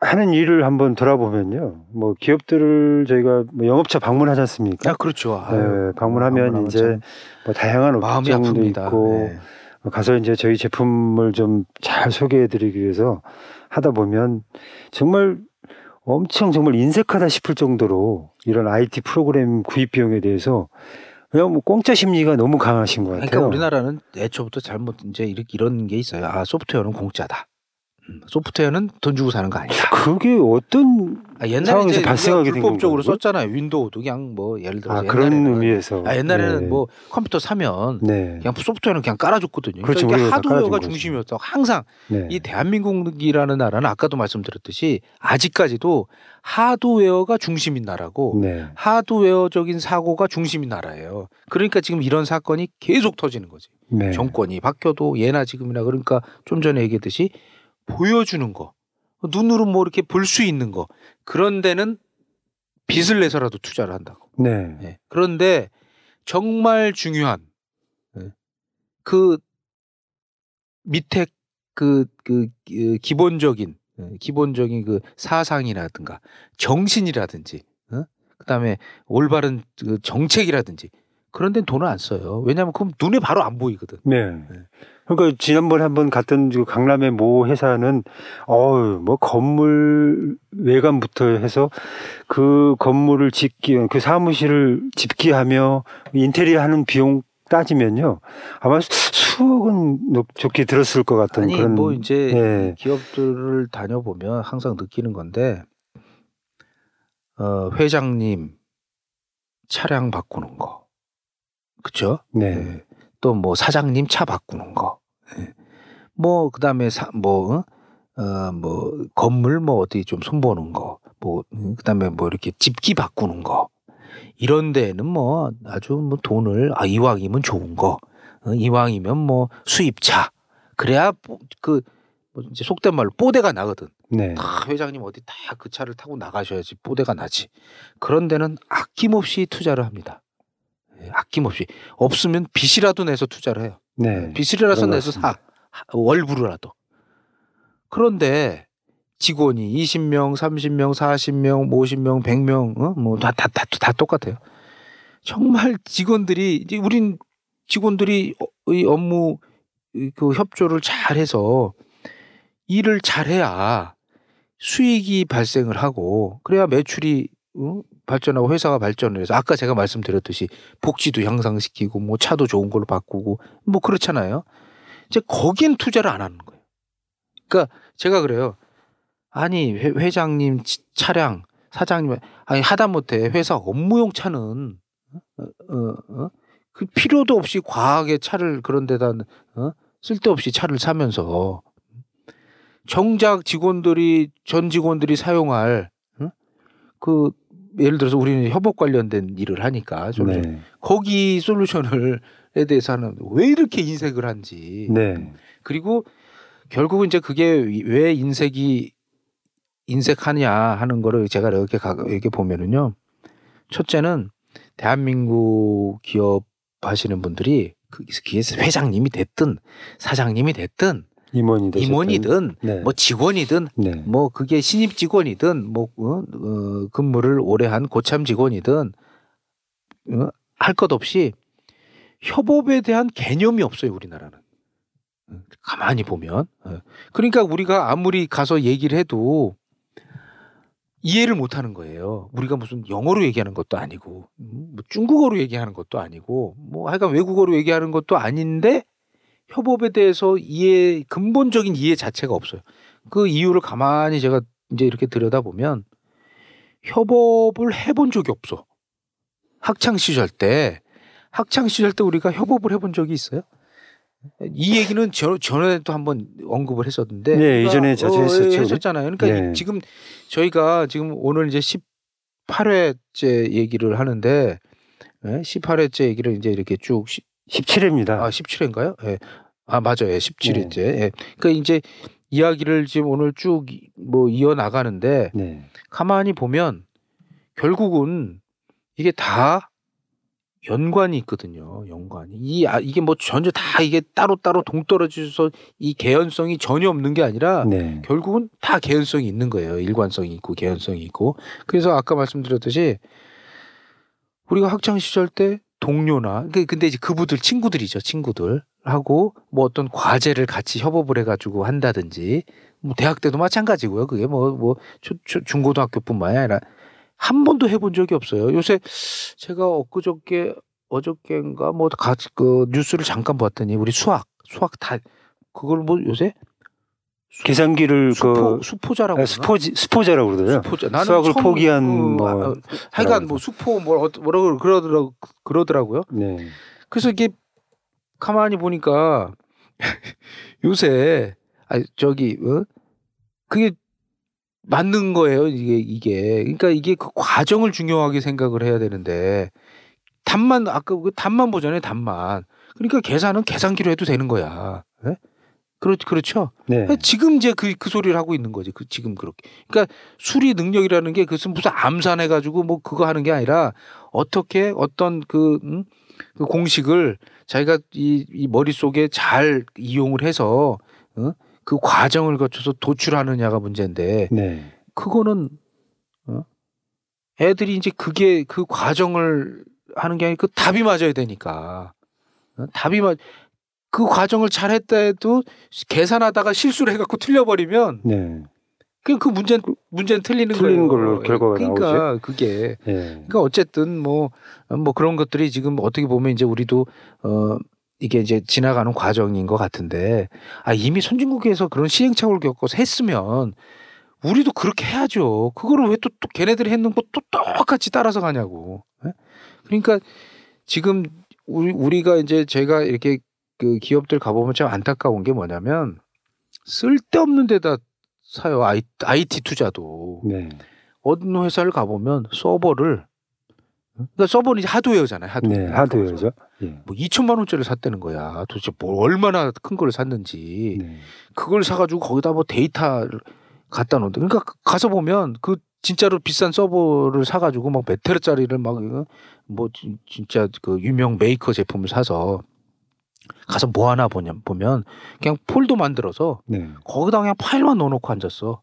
하는 일을 한번 돌아보면요, 뭐 기업들을 저희가 뭐 영업차 방문하지 않습니까? 아, 그렇죠. 아유, 네, 방문하면 이제 뭐 다양한 업종도 있고 네. 가서 이제 저희 제품을 좀 잘 소개해드리기 위해서 하다 보면 정말 엄청 정말 인색하다 싶을 정도로 이런 아이티 프로그램 구입 비용에 대해서 그냥 뭐 공짜 심리가 너무 강하신 것 같아요. 그러니까 우리나라는 애초부터 잘못 이제 이렇게 이런 게 있어요. 아, 소프트웨어는 공짜다. 소프트웨어는 돈 주고 사는 거 아니다. 그게 어떤 아, 옛날에 상황에서 발생하게 된 거예요? 불법적으로 썼잖아요. 윈도우도 그냥 뭐 예를 들어서 아, 그런 의미에서 아, 옛날에는 네. 뭐 컴퓨터 사면 네. 그냥 소프트웨어는 그냥 깔아줬거든요. 그렇죠. 그러니까 이게 하드웨어가 중심이었다고 항상 네. 이 대한민국이라는 나라는 아까도 말씀드렸듯이 아직까지도 하드웨어가 중심인 나라고 네. 하드웨어적인 사고가 중심인 나라예요. 그러니까 지금 이런 사건이 계속 터지는 거지. 네. 정권이 바뀌어도 예나 지금이나 그러니까 좀 전에 얘기했듯이 보여주는 거, 눈으로 뭐 이렇게 볼 수 있는 거, 그런 데는 빚을 내서라도 투자를 한다고. 네. 네. 그런데 정말 중요한 네. 그 밑에 그, 그, 그 기본적인 네. 기본적인 그 사상이라든가 정신이라든지, 어? 그다음에 올바른 그 정책이라든지 그런 데는 돈을 안 써요. 왜냐하면 그럼 눈에 바로 안 보이거든. 네. 네. 그러니까 지난번에 한번 갔던 강남의 모 회사는 어우 뭐 건물 외관부터 해서 그 건물을 짓기 그 사무실을 짓기 하며 인테리어 하는 비용 따지면요 아마 수억은 좋게 들었을 것 같은 아니, 그런 뭐 이제 예. 기업들을 다녀보면 항상 느끼는 건데 어, 회장님 차량 바꾸는 거 그렇죠? 네. 네. 또 뭐 사장님 차 바꾸는 거, 뭐 그다음에 사, 뭐, 어, 뭐 건물 뭐 어디 좀 손보는 거, 뭐 그다음에 뭐 이렇게 집기 바꾸는 거 이런 데는 뭐 아주 뭐 돈을 아 이왕이면 좋은 거, 어, 이왕이면 뭐 수입차 그래야 그 뭐 이제 속된 말로 뽀대가 나거든. 네. 다 회장님 어디 다 그 차를 타고 나가셔야지 뽀대가 나지. 그런 데는 아낌없이 투자를 합니다. 아낌없이 없으면 빚이라도 내서 투자를 해요. 네, 빚이라도 내서 사 월부로라도. 그런데 직원이 이십 명, 삼십 명, 사십 명, 오십 명, 백 명 어? 뭐 다 다 다 다 똑같아요. 정말 직원들이 이제 우린 직원들이 이 업무 그 협조를 잘해서 일을 잘해야 수익이 발생을 하고 그래야 매출이 어? 발전하고 회사가 발전을 해서 아까 제가 말씀드렸듯이 복지도 향상시키고 뭐 차도 좋은 걸로 바꾸고 뭐 그렇잖아요. 이제 거긴 투자를 안 하는 거예요. 그러니까 제가 그래요. 아니 회, 회장님 차량 사장님 아니 하다못해 회사 업무용 차는 어, 어, 어? 그 필요도 없이 과하게 차를 그런 데다 어? 쓸데없이 차를 사면서 정작 직원들이 전 직원들이 사용할 어? 그 예를 들어서 우리는 협업 관련된 일을 하니까 좀 네. 거기 솔루션을에 대해서는 왜 이렇게 인색을 한지 네. 그리고 결국은 이제 그게 왜 인색이 인색하냐 하는 거를 제가 이렇게 가, 이렇게 보면은요 첫째는 대한민국 기업 하시는 분들이 그게 회장님이 됐든 사장님이 됐든 임원이 임원이든 네. 뭐 직원이든 네. 뭐 그게 신입 직원이든 뭐 어, 어, 근무를 오래 한 고참 직원이든 어, 할 것 없이 협업에 대한 개념이 없어요 우리나라는. 가만히 보면 그러니까 우리가 아무리 가서 얘기를 해도 이해를 못하는 거예요. 우리가 무슨 영어로 얘기하는 것도 아니고 뭐 중국어로 얘기하는 것도 아니고 뭐 하여간 외국어로 얘기하는 것도 아닌데. 협업에 대해서 이해 근본적인 이해 자체가 없어요. 그 이유를 가만히 제가 이제 이렇게 들여다보면 협업을 해본 적이 없어. 학창 시절 때 학창 시절 때 우리가 협업을 해본 적이 있어요? 이 얘기는 저, 전에도 한번 언급을 했었는데 네, 그러니까 이전에 자주 했었죠. 어, 했었잖아요. 그러니까 네. 지금 저희가 지금 오늘 이제 십팔 회째 얘기를 하는데 십팔 회째 얘기를 이제 이렇게 쭉 십칠 회입니다. 아, 십칠 회인가요? 예. 아, 맞아요. 예, 십칠 회째. 네. 예. 그러니까 이제 이야기를 지금 오늘 쭉 뭐 이어 나가는데 네. 가만히 보면 결국은 이게 다 연관이 있거든요. 연관이. 이, 아, 이게 뭐 전혀 다 이게 따로따로 동떨어져서 이 개연성이 전혀 없는 게 아니라 네. 결국은 다 개연성이 있는 거예요. 일관성이 있고 개연성이 있고. 그래서 아까 말씀드렸듯이 우리가 학창시절 때 동료나 근데 이제 그분들 친구들이죠. 친구들 하고 뭐 어떤 과제를 같이 협업을 해가지고 한다든지 뭐 대학 때도 마찬가지고요. 그게 뭐, 뭐 중고등학교뿐만 아니라 한 번도 해본 적이 없어요. 요새 제가 엊그저께 어저께인가 뭐 같이 그 뉴스를 잠깐 봤더니 우리 수학 수학 다 그걸 뭐 요새 수, 계산기를 수포, 그 수포자라고 아, 스포지 스포자라고 그러더라고요. 수포자. 나는 수학을 처음, 포기한 음, 뭐 하여간 뭐 수포 뭐 뭐라고 그러더라 그러더라고요. 네. 그래서 이게 가만히 보니까 요새 아 저기 어? 그게 맞는 거예요. 이게 이게 그러니까 이게 그 과정을 중요하게 생각을 해야 되는데 답만 아까 그 답만 보잖아요. 답만 그러니까 계산은 계산기로 해도 되는 거야. 네? 그렇 그렇죠. 네. 지금 이제 그, 그 소리를 하고 있는 거지. 그 지금 그렇게. 그러니까 수리 능력이라는 게 그것은 무슨 암산해 가지고 뭐 그거 하는 게 아니라 어떻게 어떤 그, 음? 그 공식을 자기가 이, 이 머릿속에 잘 이용을 해서 어? 그 과정을 거쳐서 도출하느냐가 문제인데 네. 그거는 어? 애들이 이제 그게 그 과정을 하는 게 아니라 그 답이 맞아야 되니까 어? 답이 맞 그 과정을 잘했다 해도 계산하다가 실수를 해갖고 틀려버리면 네. 그냥 그 문제는 문제는 틀리는 틀리는 거예요. 걸로 결과가 그러니까 나오지. 그게 네. 그러니까 어쨌든 뭐뭐 뭐 그런 것들이 지금 어떻게 보면 이제 우리도 어. 이게 이제 지나가는 과정인 것 같은데, 아, 이미 선진국에서 그런 시행착오를 겪어서 했으면, 우리도 그렇게 해야죠. 그거를 왜 또, 또 걔네들이 했는 거 또 똑같이 따라서 가냐고. 네? 그러니까 지금 우리, 우리가 이제 제가 이렇게 그 기업들 가보면 참 안타까운 게 뭐냐면, 쓸데없는 데다 사요. 아이, 아이티 투자도. 네. 어느 회사를 가보면 서버를 그러니까 서버는 이제 하드웨어잖아요. 하드웨어. 네, 하드웨어죠. 예. 뭐 이천만 원짜리를 샀다는 거야. 도대체 뭐 얼마나 큰 걸 샀는지. 네. 그걸 사가지고 거기다 뭐 데이터를 갖다 놓는데. 그러니까 가서 보면 그 진짜로 비싼 서버를 사가지고 막 몇 테라짜리를 막 뭐 진짜 그 유명 메이커 제품을 사서 가서 뭐 하나 보냐 보면 그냥 폴더 만들어서 네. 거기다 그냥 파일만 넣어놓고 앉았어.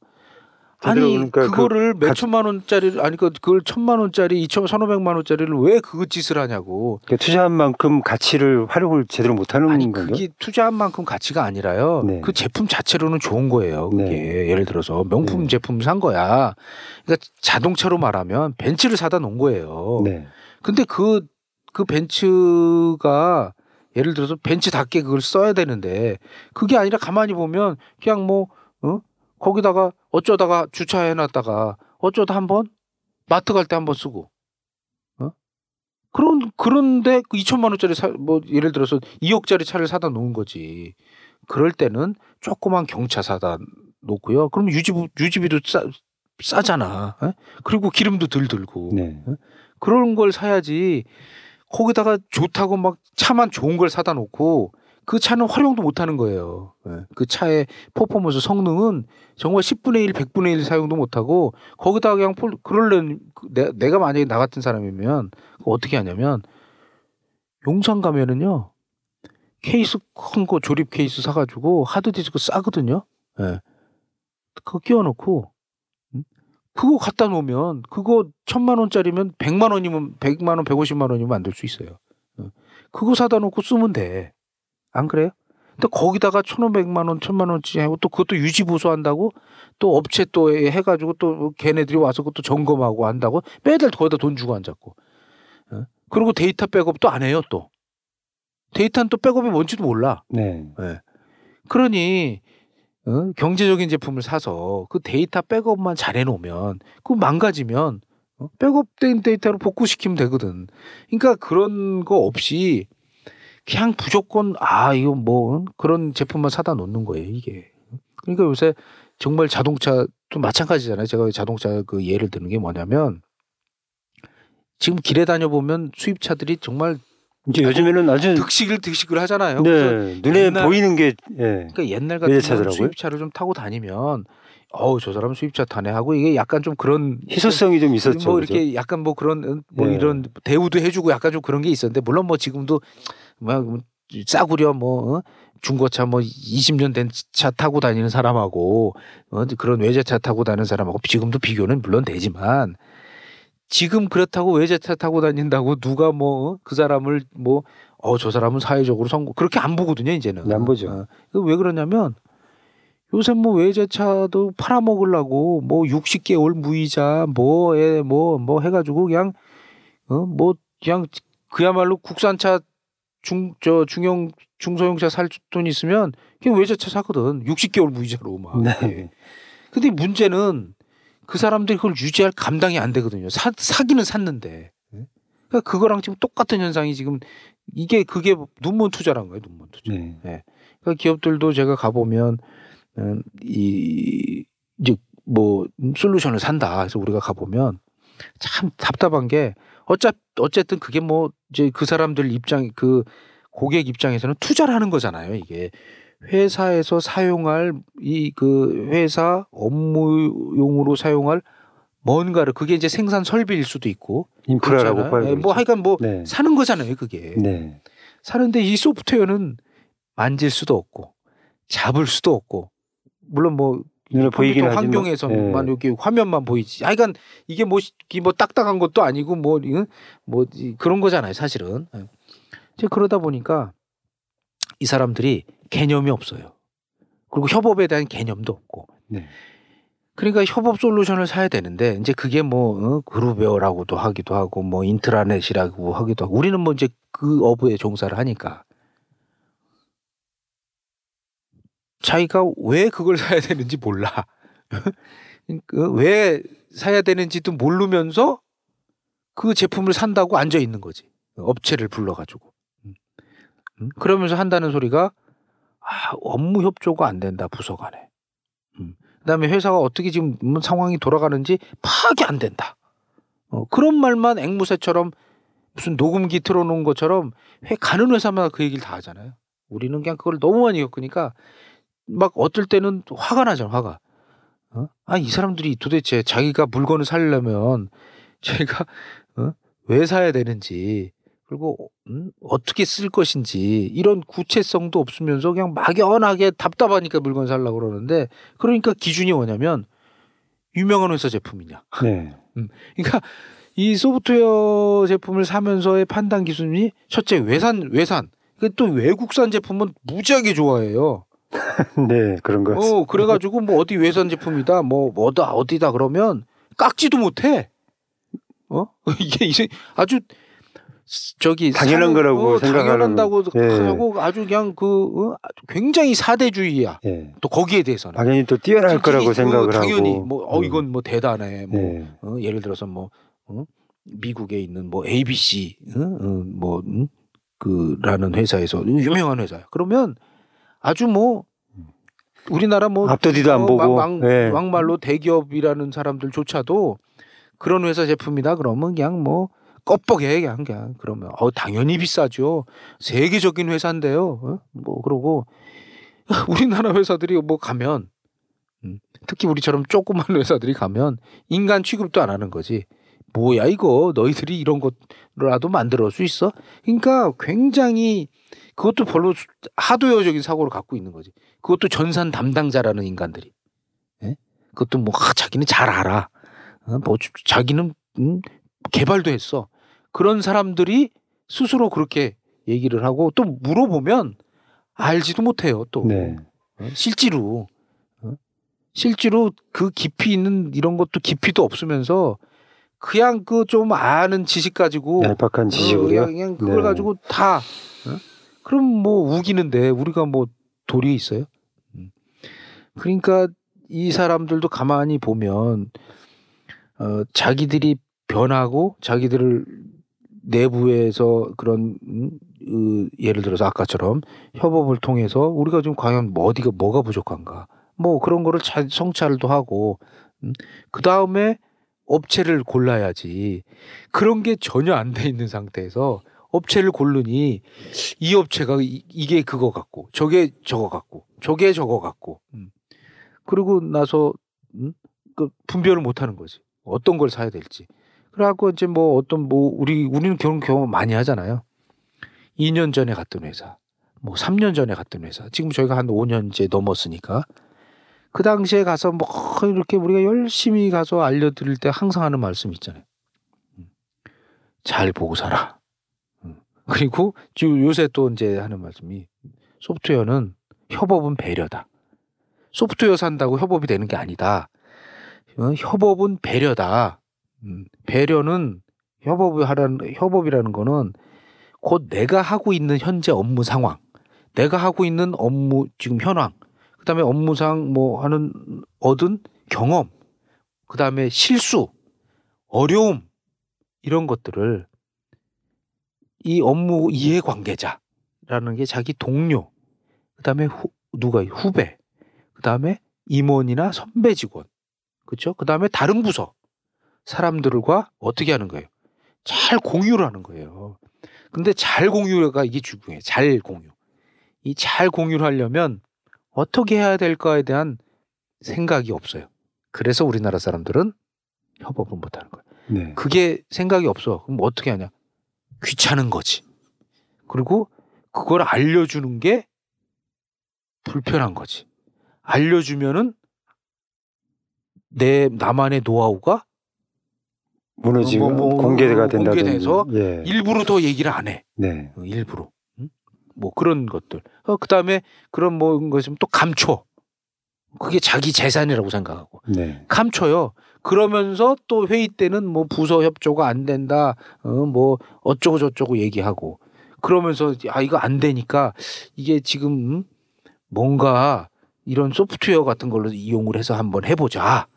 아니 그러니까 그거를 그 몇 천만 원짜리 아니 그 그걸 천만 원짜리 이천 천오백만 원짜리를 왜 그 짓을 하냐고. 그러니까 투자한 만큼 가치를 활용을 제대로 못하는 건가요? 아니 그게 건가? 투자한 만큼 가치가 아니라요. 네. 그 제품 자체로는 좋은 거예요. 그게 네. 예를 들어서 명품 네. 제품 산 거야. 그러니까 자동차로 말하면 벤츠를 사다 놓은 거예요. 네. 근데 그 그 벤츠가 예를 들어서 벤츠답게 그걸 써야 되는데 그게 아니라 가만히 보면 그냥 뭐 어? 거기다가 어쩌다가 주차해놨다가 어쩌다 한번 마트 갈 때 한번 쓰고 어? 그런 그런데 이천만 원짜리 사, 뭐 예를 들어서 이억짜리 차를 사다 놓은 거지. 그럴 때는 조그만 경차 사다 놓고요. 그럼 유지 유지비도 싸 싸잖아. 에? 그리고 기름도 덜 들고 네. 그런 걸 사야지. 거기다가 좋다고 막 차만 좋은 걸 사다 놓고. 그 차는 활용도 못하는 거예요. 그 차의 퍼포먼스 성능은 정말 십분의 일, 백분의 일 사용도 못하고 거기다가 그냥 폴, 그럴래 내가 만약에 나 같은 사람이면 어떻게 하냐면 용산 가면은요 케이스 큰 거 조립 케이스 사가지고 하드디스크 싸거든요. 예, 그거 끼워놓고 그거 갖다 놓으면 그거 천만 원짜리면 백만 원이면 백만 원, 백오십만 원이면 만들 수 있어요. 그거 사다 놓고 쓰면 돼. 안 그래요? 근데 거기다가 천오백만 원, 천만 원짜리 하고 또 그것도 유지보수한다고 또 업체 또 해가지고 또 걔네들이 와서 그것도 점검하고 한다고 매달 거기다 돈 주고 앉았고. 어? 그리고 데이터 백업도 안 해요 또. 데이터는 또 백업이 뭔지도 몰라. 네. 네. 그러니 어? 경제적인 제품을 사서 그 데이터 백업만 잘 해놓으면 그거 망가지면 어? 백업된 데이터로 복구시키면 되거든. 그러니까 그런 거 없이 그냥 무조건 아 이거 뭐 그런 제품만 사다 놓는 거예요 이게. 그러니까 요새 정말 자동차도 마찬가지잖아요. 제가 자동차 그 예를 드는 게 뭐냐면 지금 길에 다녀 보면 수입차들이 정말 이제 요즘에는 아주 득식을 득식을 하잖아요. 네, 그래서 눈에 옛날, 보이는 게 예, 그러니까 옛날 같은 수입차를 좀 타고 다니면 어우 저 사람 수입차 타네 하고 이게 약간 좀 그런 희소성이 좀 있었죠. 뭐 이렇게 그죠? 약간 뭐 그런 뭐 예. 이런 대우도 해주고 약간 좀 그런 게 있었는데 물론 뭐 지금도 막 싸구려 뭐 어? 중고차 뭐 이십 년 된 차 타고 다니는 사람하고 어? 그런 외제차 타고 다니는 사람하고 지금도 비교는 물론 되지만 지금 그렇다고 외제차 타고 다닌다고 누가 뭐 그 사람을 뭐 어 저 사람은 사회적으로 성공 그렇게 안 보거든요 이제는. 안 보죠. 어. 그 왜 그러냐면. 요새 뭐 외제차도 팔아먹으려고 뭐 육십 개월 무이자 뭐에 뭐 뭐 해가지고 그냥 어 뭐 그냥 그야말로 국산차 중 저 중형 중소형차 살 돈 있으면 그냥 외제차 사거든 육십 개월 무이자로 막. 네. 근데 문제는 그 사람들이 그걸 유지할 감당이 안 되거든요. 사 사기는 샀는데. 그러니까 그거랑 지금 똑같은 현상이 지금 이게 그게 눈먼 투자란 거예요 눈먼 투자. 네. 네. 그러니까 기업들도 제가 가보면. 이 이제 뭐 솔루션을 산다. 그래서 우리가 가 보면 참 답답한 게 어차 어쨌든 그게 뭐 이제 그 사람들 입장 그 고객 입장에서는 투자를 하는 거잖아요. 이게 회사에서 사용할 이 그 회사 업무용으로 사용할 뭔가를 그게 이제 생산 설비일 수도 있고 인프라라고 봐요. 뭐 하여간 뭐 네. 사는 거잖아요. 그게 네. 사는데 이 소프트웨어는 만질 수도 없고 잡을 수도 없고. 물론 뭐 보이긴 환경에서만 예. 여기 화면만 보이지. 아, 그러니까 이게 뭐, 뭐 딱딱한 것도 아니고 뭐, 뭐 그런 거잖아요, 사실은. 이제 그러다 보니까 이 사람들이 개념이 없어요. 그리고 협업에 대한 개념도 없고. 네. 그러니까 협업 솔루션을 사야 되는데 이제 그게 뭐 어, 그룹웨어라고도 하기도 하고 뭐 인트라넷이라고 하기도 하고. 우리는 뭐 이제 그 어부에 종사를 하니까. 자기가 왜 그걸 사야 되는지 몰라. 왜 사야 되는지도 모르면서 그 제품을 산다고 앉아 있는 거지. 업체를 불러가지고. 음? 그러면서 한다는 소리가 아, 업무 협조가 안 된다, 부서 간에. 음. 그 다음에 회사가 어떻게 지금 상황이 돌아가는지 파악이 안 된다. 어, 그런 말만 앵무새처럼 무슨 녹음기 틀어놓은 것처럼 회, 가는 회사마다 그 얘기를 다 하잖아요. 우리는 그냥 그걸 너무 많이 겪으니까 막 어떨 때는 화가 나잖아, 화가. 어? 아, 이 사람들이 도대체 자기가 물건을 사려면 자기가 어? 왜 사야 되는지 그리고 음? 어떻게 쓸 것인지 이런 구체성도 없으면서 그냥 막연하게 답답하니까 물건 사려고 그러는데 그러니까 기준이 뭐냐면 유명한 회사 제품이냐. 네. 음. 그러니까 이 소프트웨어 제품을 사면서의 판단 기준이 첫째 외산, 외산. 또 외국산 제품은 무지하게 좋아해요. 네, 그런 거. 어, 그래가지고 뭐 어디 외산 제품이다, 뭐 뭐다 어디다 그러면 깎지도 못해. 어? 이게 이제 아주 저기 당연한 거라고 생각한다고 하고 예. 아주 그냥 그 어? 굉장히 사대주의야. 예. 또 거기에 대해서는 당연히 또 뛰어날 거라고 그, 생각을 당연히 하고. 당연히 뭐 어, 이건 뭐 대단해. 뭐 예. 어? 예를 들어서 뭐 어? 미국에 있는 뭐 에이비씨 어? 어, 뭐. 음? 그라는 회사에서 유명한 회사야. 그러면 아주 뭐 우리나라 뭐 앞뒤도 안 보고 막말로 네. 대기업이라는 사람들조차도 그런 회사 제품이다 그러면 그냥 뭐 껍벅해 그냥 그냥 그러면 어 당연히 비싸죠. 세계적인 회사인데요. 어? 뭐 그러고 우리나라 회사들이 뭐 가면 음, 특히 우리처럼 조그만 회사들이 가면 인간 취급도 안 하는 거지. 뭐야 이거 너희들이 이런 것라도 만들어 수 있어? 그러니까 굉장히 그것도 별로 하드웨어적인 사고를 갖고 있는 거지. 그것도 전산 담당자라는 인간들이. 예? 그것도 뭐 아, 자기는 잘 알아. 어? 뭐 자기는 음, 개발도 했어. 그런 사람들이 스스로 그렇게 얘기를 하고 또 물어보면 알지도 못해요. 또 네. 어? 실제로 어? 실제로 그 깊이 있는 이런 것도 깊이도 없으면서. 그냥 그 좀 아는 지식 가지고 얄팍한 지식으로 그냥, 그냥 그걸 네. 가지고 다 어? 그럼 뭐 우기는데 우리가 뭐 도리에 있어요? 그러니까 이 사람들도 가만히 보면 어, 자기들이 변하고 자기들을 내부에서 그런 음, 예를 들어서 아까처럼 협업을 통해서 우리가 지금 과연 뭐 어디가 뭐가 부족한가 뭐 그런 거를 잘 성찰도 하고 음, 그 다음에 업체를 골라야지. 그런 게 전혀 안 돼 있는 상태에서 업체를 고르니 이 업체가 이, 이게 그거 같고 저게 저거 같고 저게 저거 같고 음. 그리고 나서 음? 그 분별을 못하는 거지. 어떤 걸 사야 될지. 그래갖고 이제 뭐 어떤 뭐 우리 우리는 그런 경험 많이 하잖아요. 이 년 전에 갔던 회사, 뭐 삼 년 전에 갔던 회사. 지금 저희가 한 오 년째 넘었으니까 그 당시에 가서 뭐 이렇게 우리가 열심히 가서 알려드릴 때 항상 하는 말씀 있잖아요. 잘 보고 살아. 그리고 요새 또 이제 하는 말씀이 소프트웨어는 협업은 배려다. 소프트웨어 산다고 협업이 되는 게 아니다. 협업은 배려다. 음, 배려는 협업을 하라는, 협업이라는 거는 곧 내가 하고 있는 현재 업무 상황, 내가 하고 있는 업무 지금 현황, 그 다음에 업무상 뭐 하는 얻은 경험, 그 다음에 실수, 어려움, 이런 것들을 이 업무 이해관계자라는 게 자기 동료, 그 다음에 누가 후배, 그 다음에 임원이나 선배 직원, 그렇죠? 그 다음에 다른 부서 사람들과 어떻게 하는 거예요? 잘 공유를 하는 거예요. 근데 잘 공유가 이게 중요해. 잘 공유. 이 잘 공유를 하려면 어떻게 해야 될까에 대한 생각이 없어요. 그래서 우리나라 사람들은 협업을 못 하는 거예요. 네. 그게 생각이 없어. 그럼 어떻게 하냐? 귀찮은 거지. 그리고 그걸 알려주는 게 불편한 거지. 알려주면은 내 나만의 노하우가 무너지고 뭐, 뭐, 공개가 된다든지 공개돼서 예. 일부러 더 얘기를 안 해. 네. 일부러 응? 뭐 그런 것들. 어, 그 다음에 그런 뭐 것이면 또 감춰. 그게 자기 재산이라고 생각하고 네. 감춰요. 그러면서 또 회의 때는 뭐 부서 협조가 안 된다. 어, 뭐 어쩌고 저쩌고 얘기하고 그러면서 아 이거 안 되니까 이게 지금 뭔가 이런 소프트웨어 같은 걸로 이용을 해서 한번 해보자.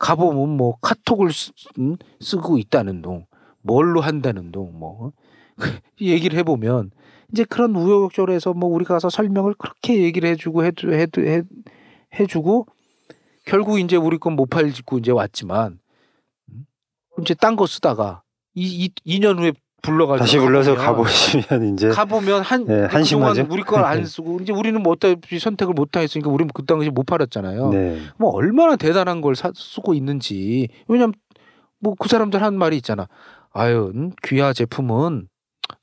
가보면 뭐 카톡을 쓰, 음, 쓰고 있다는 둥, 뭘로 한다는 둥, 뭐 얘기를 해보면 이제 그런 우여곡절에서 뭐 우리가 가서 설명을 그렇게 얘기를 해주고 해도 해도 해 해주고 결국 이제 우리 건 못 팔고 이제 왔지만 음? 이제 딴 거 쓰다가 이, 이 이 년 후에 불러가지고 다시 불러서 가보시면 이제 가보면 한 네, 한심하죠. 우리 걸 안 쓰고 이제 우리는 뭐 어차피 선택을 못 했으니까 우리는 그 당시 못 팔았잖아요. 네. 뭐 얼마나 대단한 걸 사, 쓰고 있는지. 왜냐면 뭐 그 사람들 한 말이 있잖아. 아유 귀하 제품은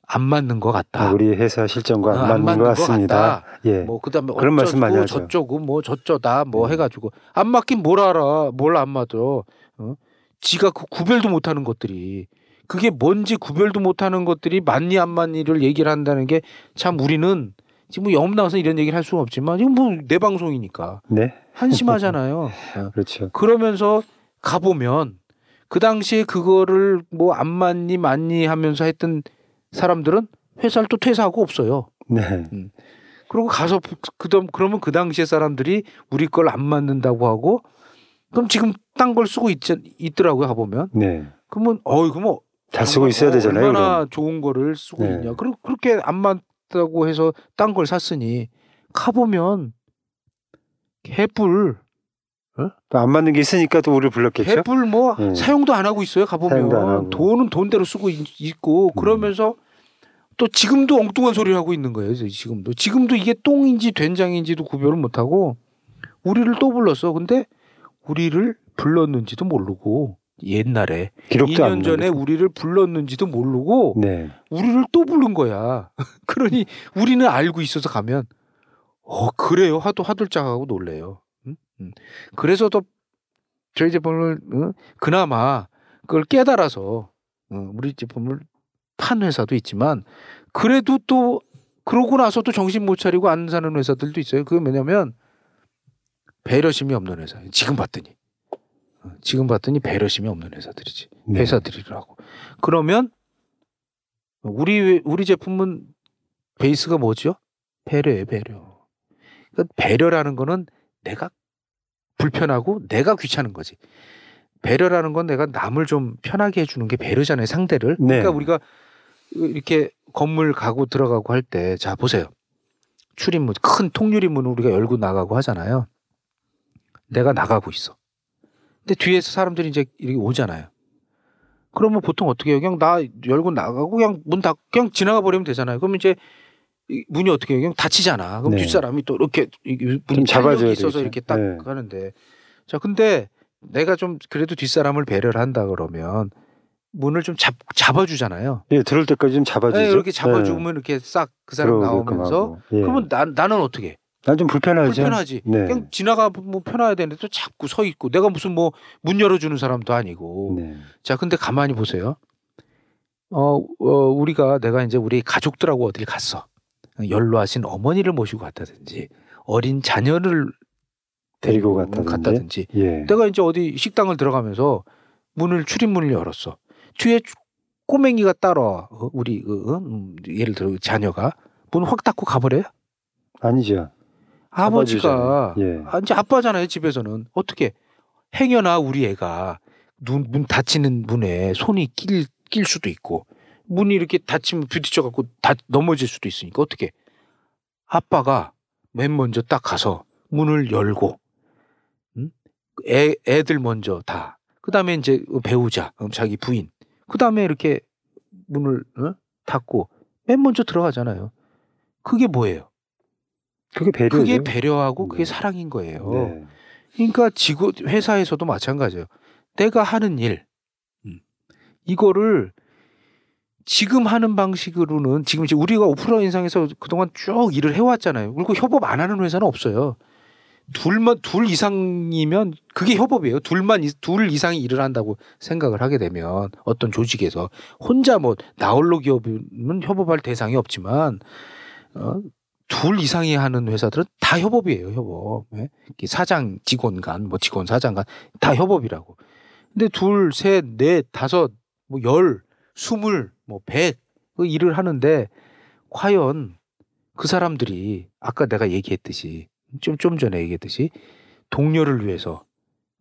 안 맞는 것 같다. 우리 회사 실정과 안, 안 맞는, 맞는 것 같습니다. 것 예. 뭐 그다음에 그런 말씀 많이 하죠. 저쪽은 뭐 저쩌다 뭐 네. 해가지고 안 맞긴 뭘 알아. 뭘 안 맞아. 어? 지가 그 구별도 못하는 것들이. 그게 뭔지 구별도 못하는 것들이 맞니 안 맞니를 얘기를 한다는 게 참 우리는 지금 뭐 영업 나와서 이런 얘기를 할 수는 없지만 이건 뭐 내 방송이니까 네? 한심하잖아요. 그렇죠. 그러면서 가보면 그 당시에 그거를 뭐 안 맞니 맞니 하면서 했던 사람들은 회사를 또 퇴사하고 없어요. 네. 음. 그리고 가서 그다음 그러면 그 당시에 사람들이 우리 걸 안 맞는다고 하고 그럼 지금 딴 걸 쓰고 있, 있더라고요. 가보면. 네. 그러면 어이 그러면 잘 쓰고 있어야 되잖아요. 얼마나 그럼. 좋은 거를 쓰고 네. 있냐. 그럼 그렇게 안 맞다고 해서 딴 걸 샀으니 가보면 개뿔. 어? 또 안 맞는 게 있으니까 또 우리 불렀겠죠. 개뿔 뭐 네. 사용도 안 하고 있어요. 가보면. 하고. 돈은 돈대로 쓰고 있고 그러면서 음. 또 지금도 엉뚱한 소리를 하고 있는 거예요. 지금도. 지금도 이게 똥인지 된장인지도 구별을 못하고 우리를 또 불렀어. 근데 우리를 불렀는지도 모르고 옛날에 이 년 전에 우리를 불렀는지도 모르고 네. 우리를 또 부른 거야. 그러니 우리는 알고 있어서 가면 어 그래요 하도 화들짝하고 놀래요. 응? 응. 그래서 또 저희 제품을 응? 그나마 그걸 깨달아서 응, 우리 제품을 판 회사도 있지만 그래도 또 그러고 나서 또 정신 못 차리고 안 사는 회사들도 있어요. 그게 뭐냐면 배려심이 없는 회사예요. 지금 봤더니. 지금 봤더니 배려심이 없는 회사들이지. 네. 회사들이라고. 그러면 우리 우리 제품은 베이스가 뭐죠? 배려예요. 배려. 그러니까 배려라는 거는 내가 불편하고 내가 귀찮은 거지. 배려라는 건 내가 남을 좀 편하게 해주는 게 배려잖아요. 상대를. 네. 그러니까 우리가 이렇게 건물 가고 들어가고 할 때 자 보세요. 출입문 큰 통유리문을 우리가 열고 나가고 하잖아요. 내가 나가고 있어. 근데 뒤에서 사람들이 이제 이렇게 오잖아요. 그러면 보통 어떻게 해요? 그냥 나 열고 나가고 그냥 문 닫고 그냥 지나가 버리면 되잖아요. 그럼 이제 문이 어떻게 해요? 그냥 닫히잖아. 그럼 네. 뒷사람이 또 이렇게 문이 탄력이 있어서 되겠죠. 이렇게 딱 네. 하는데 자, 근데 내가 좀 그래도 뒷사람을 배려를 한다 그러면 문을 좀 잡, 잡아주잖아요. 예, 들을 때까지 좀 잡아주죠. 네, 이렇게 잡아주면 예. 이렇게 싹 그 사람 나오면서 예. 그러면 나, 나는 어떻게? 난 좀 불편하죠. 불편하지. 네. 그냥 지나가 뭐 편해야 되는데 또 자꾸 서 있고 내가 무슨 뭐 문 열어주는 사람도 아니고. 네. 자, 근데 가만히 보세요. 어, 어, 우리가 내가 이제 우리 가족들하고 어딜 갔어. 연로하신 어머니를 모시고 갔다든지 어린 자녀를 데리고 갔다든지, 갔다든지. 예. 내가 이제 어디 식당을 들어가면서 문을 출입문을 열었어. 뒤에 꼬맹이가 따라와. 어, 우리 어, 음, 예를 들어 자녀가 문 확 닫고 가버려요? 아니죠. 아버지가 예. 아, 이제 아빠잖아요. 집에서는 어떻게 행여나 우리 애가 눈, 문 닫히는 문에 손이 낄, 낄 수도 있고 문이 이렇게 닫히면 부딪혀 갖고 다 넘어질 수도 있으니까 어떻게 아빠가 맨 먼저 딱 가서 문을 열고 음? 애, 애들 먼저 다 그다음에 이제 배우자 자기 부인 그다음에 이렇게 문을 어? 닫고 맨 먼저 들어가잖아요. 그게 뭐예요? 그게 배려죠. 그게 배려하고 그게 네. 사랑인 거예요. 네. 그러니까 지구 회사에서도 마찬가지예요. 내가 하는 일 음. 이거를 지금 하는 방식으로는 지금 이제 우리가 오프라인 상에서 그동안 쭉 일을 해왔잖아요. 그리고 협업 안 하는 회사는 없어요. 둘만 둘 이상이면 그게 협업이에요. 둘만 둘 이상이 일을 한다고 생각을 하게 되면 어떤 조직에서 혼자 뭐 나홀로 기업은 협업할 대상이 없지만 어, 둘 이상이 하는 회사들은 다 협업이에요. 협업 네? 사장 직원간 뭐 직원 사장간 다 협업이라고. 근데 둘, 셋, 넷, 다섯, 뭐 열, 스물 뭐 백 일을 하는데 과연 그 사람들이 아까 내가 얘기했듯이 좀, 좀 전에 얘기했듯이 동료를 위해서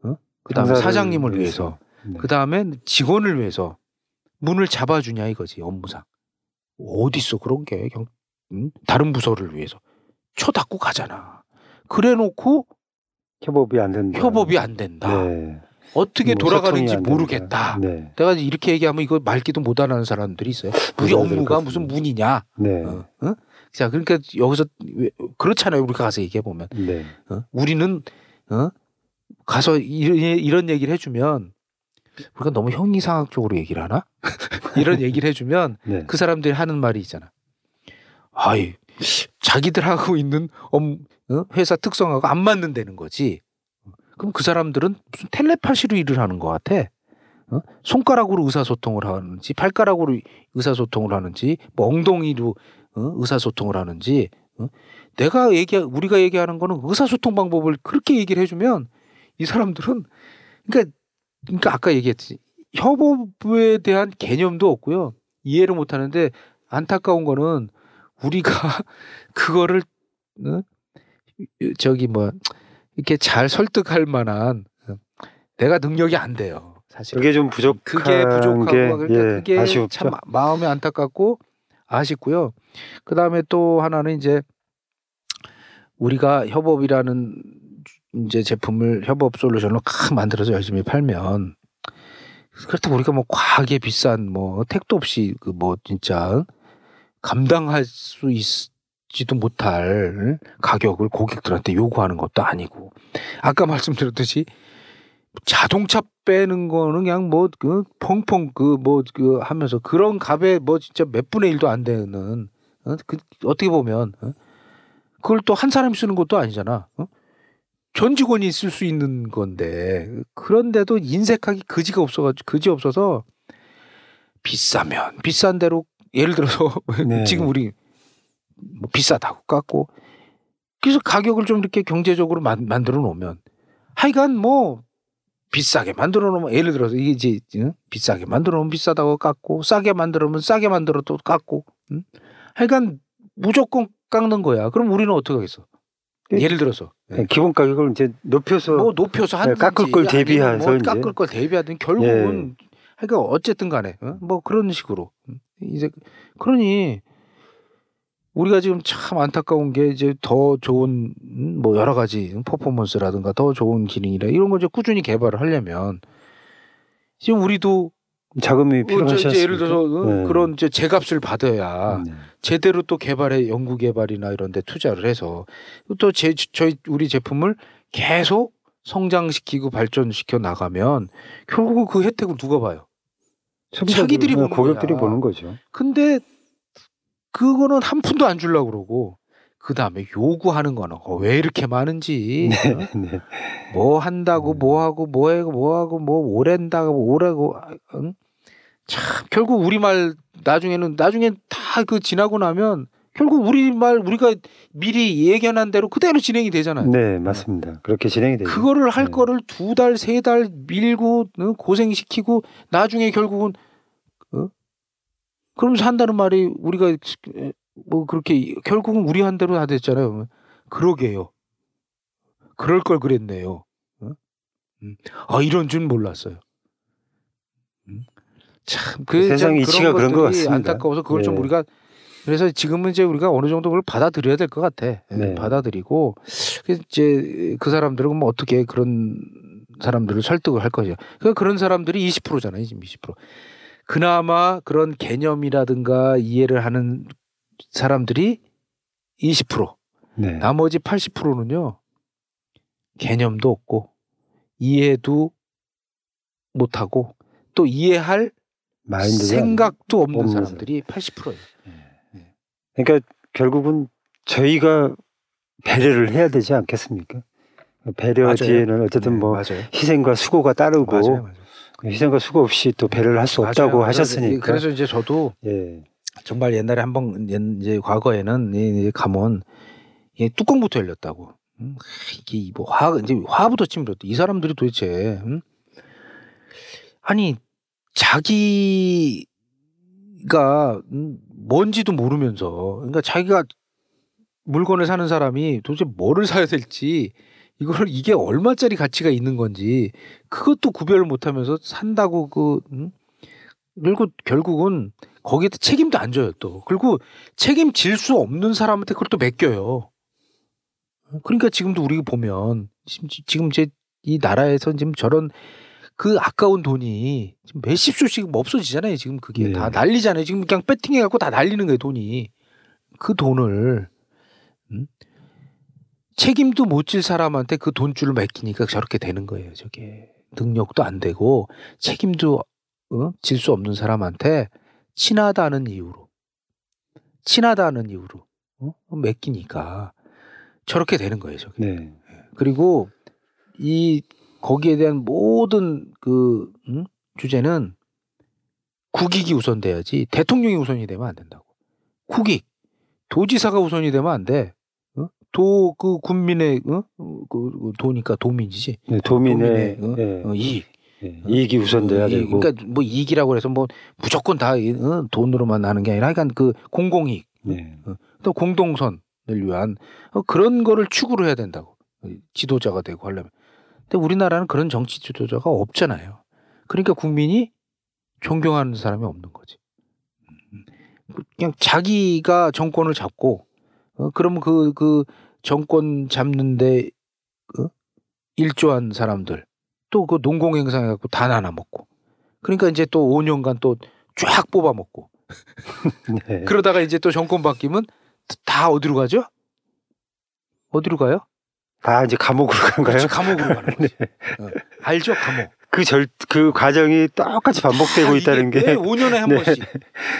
어? 그다음에 사장님을 위해서, 위해서. 네. 그다음에 직원을 위해서 문을 잡아주냐 이거지. 업무상 어디 있어 그런 게. 경, 음? 다른 부서를 위해서 쳐닫고 가잖아. 그래놓고 협업이 안 된다. 협업이 안 된다. 네. 어떻게 뭐 돌아가는지 모르겠다. 네. 내가 이렇게 얘기하면 이거 말기도 못하는 사람들이 있어요. 우리 업무가 무슨 문이냐. 네. 어? 어? 자, 그러니까 여기서 그렇잖아요. 우리가 가서 얘기해 보면 네. 어? 우리는 어? 가서 이런, 이런 얘기를 해주면 우리가 너무 형이상학적으로 얘기를 하나? 이런 얘기를 해주면 네. 그 사람들이 하는 말이 있잖아. 아이 자기들 하고 있는 업, 어? 회사 특성하고 안 맞는다는 거지. 그럼 그 사람들은 무슨 텔레파시로 일을 하는 것 같아. 어? 손가락으로 의사소통을 하는지 발가락으로 의사소통을 하는지 뭐 엉덩이로 어? 의사소통을 하는지 어? 내가 얘기 우리가 얘기하는 거는 의사소통 방법을 그렇게 얘기를 해주면 이 사람들은 그러니까 그러니까 아까 얘기했지. 협업에 대한 개념도 없고요. 이해를 못 하는데 안타까운 거는 우리가 그거를 어? 저기 뭐 이렇게 잘 설득할 만한 내가 능력이 안 돼요. 사실 그게 좀 부족한 그게 부족하고 게, 그러니까 예, 그게 아쉽죠. 참 마음이 안타깝고 아쉽고요. 그 다음에 또 하나는 이제 우리가 협업이라는 이제 제품을 협업 솔루션으로 막 만들어서 열심히 팔면 그렇다고 우리가 뭐 과하게 비싼 뭐 택도 없이 그 뭐 진짜 감당할 수 있지도 못할 가격을 고객들한테 요구하는 것도 아니고 아까 말씀드렸듯이 자동차 빼는 거는 그냥 뭐 그 펑펑 그 뭐 그 하면서 그런 값에 뭐 진짜 몇 분의 일도 안 되는 어? 그 어떻게 보면 어? 그걸 또 한 사람이 쓰는 것도 아니잖아. 어? 전 직원이 쓸 수 있는 건데 그런데도 인색하기 그지가 없어가지고 그지 없어서 비싸면 비싼 대로 예를 들어서 네. 지금 우리 뭐 비싸다고 깎고 그래서 가격을 좀 이렇게 경제적으로 만, 만들어 놓으면 하여간 뭐 비싸게 만들어 놓으면 예를 들어서 이게 이제 응? 비싸게 만들어 놓으면 비싸다고 깎고 싸게 만들어 놓으면 싸게 만들어 또 깎고 응? 하여간 무조건 깎는 거야. 그럼 우리는 어떻게 하겠어? 예를 들어서 네. 기본 가격을 이제 높여서 뭐 높여서 한 깎을 걸 대비해서 뭐 깎을 걸 대비하든 결국은 네. 그러니까 어쨌든 간에 어? 뭐 그런 식으로 이제 그러니 우리가 지금 참 안타까운 게 이제 더 좋은 뭐 여러 가지 퍼포먼스라든가 더 좋은 기능이라 이런 걸 이제 꾸준히 개발을 하려면 지금 우리도 자금이 필요하지 않습니까? 예를 들어서 네. 그런 이제 제값을 받아야 네. 제대로 또 개발에 연구 개발이나 이런 데 투자를 해서 또 제, 저희 우리 제품을 계속 성장시키고 발전시켜 나가면 결국은 그 혜택을 누가 봐요? 자기들이 보는 거야. 고객들이 보는 거죠. 근데 그거는 한 푼도 안 주려고 그러고 그 다음에 요구하는 거는 어, 왜 이렇게 많은지 네, 네. 뭐 한다고 뭐 하고 뭐 하고 뭐 하고 뭐 오랜다고 오라고 응? 참 결국 우리말 나중에는 나중에 다 그 지나고 나면 결국 우리말 우리가 미리 예견한 대로 그대로 진행이 되잖아요. 네, 맞습니다. 그렇게 진행이 되죠. 그거를 할 네. 거를 두 달, 세 달 밀고 고생시키고 나중에 결국은 어? 그러면서 한다는 말이 우리가 뭐 그렇게 결국은 우리 한 대로 다 됐잖아요. 그러게요. 그럴 걸 그랬네요. 어? 아 이런 줄 몰랐어요. 참 그 세상 이치가 그런 것 같습니다. 안타까워서 그걸 네. 좀 우리가 그래서 지금은 이제 우리가 어느 정도 그걸 받아들여야 될 것 같아. 네. 받아들이고 이제 그 사람들은 뭐 어떻게 그런 사람들을 설득을 할 거죠. 그러니까 그런 사람들이 이십 퍼센트잖아요. 지금 이십 퍼센트. 그나마 그런 개념이라든가 이해를 하는 사람들이 이십 퍼센트. 네. 나머지 팔십 퍼센트는요. 개념도 없고 이해도 못하고 또 이해할 생각도 없는, 없는 사람들이 팔십 퍼센트예요. 그러니까 결국은 저희가 배려를 해야 되지 않겠습니까? 배려지에는 어쨌든 네, 뭐 맞아요. 희생과 수고가 따르고 맞아요, 맞아요. 희생과 수고 없이 또 배려를 할 수 없다고 맞아요. 하셨으니까 그래서 이제 저도 예. 정말 옛날에 한번 이제 과거에는 이제 가면 예, 뚜껑부터 열렸다고 음, 이게 뭐 화 이제 화부터 찜들었다. 이 사람들이 도대체 음? 아니 자기가 음, 뭔지도 모르면서 그러니까 자기가 물건을 사는 사람이 도대체 뭐를 사야 될지 이걸 이게 얼마짜리 가치가 있는 건지 그것도 구별을 못하면서 산다고 그 음? 그리고 결국은 거기에 책임도 안 져요 또 그리고 책임질 수 없는 사람한테 그걸 또 맡겨요. 그러니까 지금도 우리 보면 지금 이제 이 나라에서 지금 저런 그 아까운 돈이 지금 몇십조씩 없어지잖아요. 지금 그게 네. 다 날리잖아요. 지금 그냥 배팅해갖고 다 날리는 거예요. 돈이. 그 돈을 음? 책임도 못 질 사람한테 그 돈줄을 맡기니까 저렇게 되는 거예요. 저게 능력도 안 되고 책임도 어? 질 수 없는 사람한테 친하다는 이유로 친하다는 이유로 어? 맡기니까 저렇게 되는 거예요. 저게. 네. 그리고 이 거기에 대한 모든 그 음? 주제는 국익이 우선돼야지 대통령이 우선이 되면 안 된다고. 국익, 도지사가 우선이 되면 안 돼. 어? 도 그 국민의 어? 그 도니까 도민이지. 네, 도민의, 도민의 어? 네. 이익. 네, 이익이 우선돼야 이익. 되고. 그러니까 뭐 이익이라고 해서 뭐 무조건 다 어? 돈으로만 하는 게 아니라 약간 그 공공이익, 네. 어? 또 공동선을 위한 어? 그런 거를 추구를 해야 된다고. 지도자가 되고 하려면. 근데 우리나라는 그런 정치 지도자가 없잖아요. 그러니까 국민이 존경하는 사람이 없는 거지. 그냥 자기가 정권을 잡고 어, 그럼 그, 그 정권 잡는데 어? 일조한 사람들 또 그 농공행상 해갖고 다 나눠먹고 그러니까 이제 또 오 년간 또 쫙 뽑아먹고 네. 그러다가 이제 또 정권 바뀌면 다 어디로 가죠? 어디로 가요? 다 이제 감옥으로 가는가요? 그렇죠, 감옥으로 가는 거지. 네. 어. 알죠, 감옥. 그 절, 그 과정이 똑같이 반복되고 아, 있다는 게. 네, 오 년에 한 네. 번씩.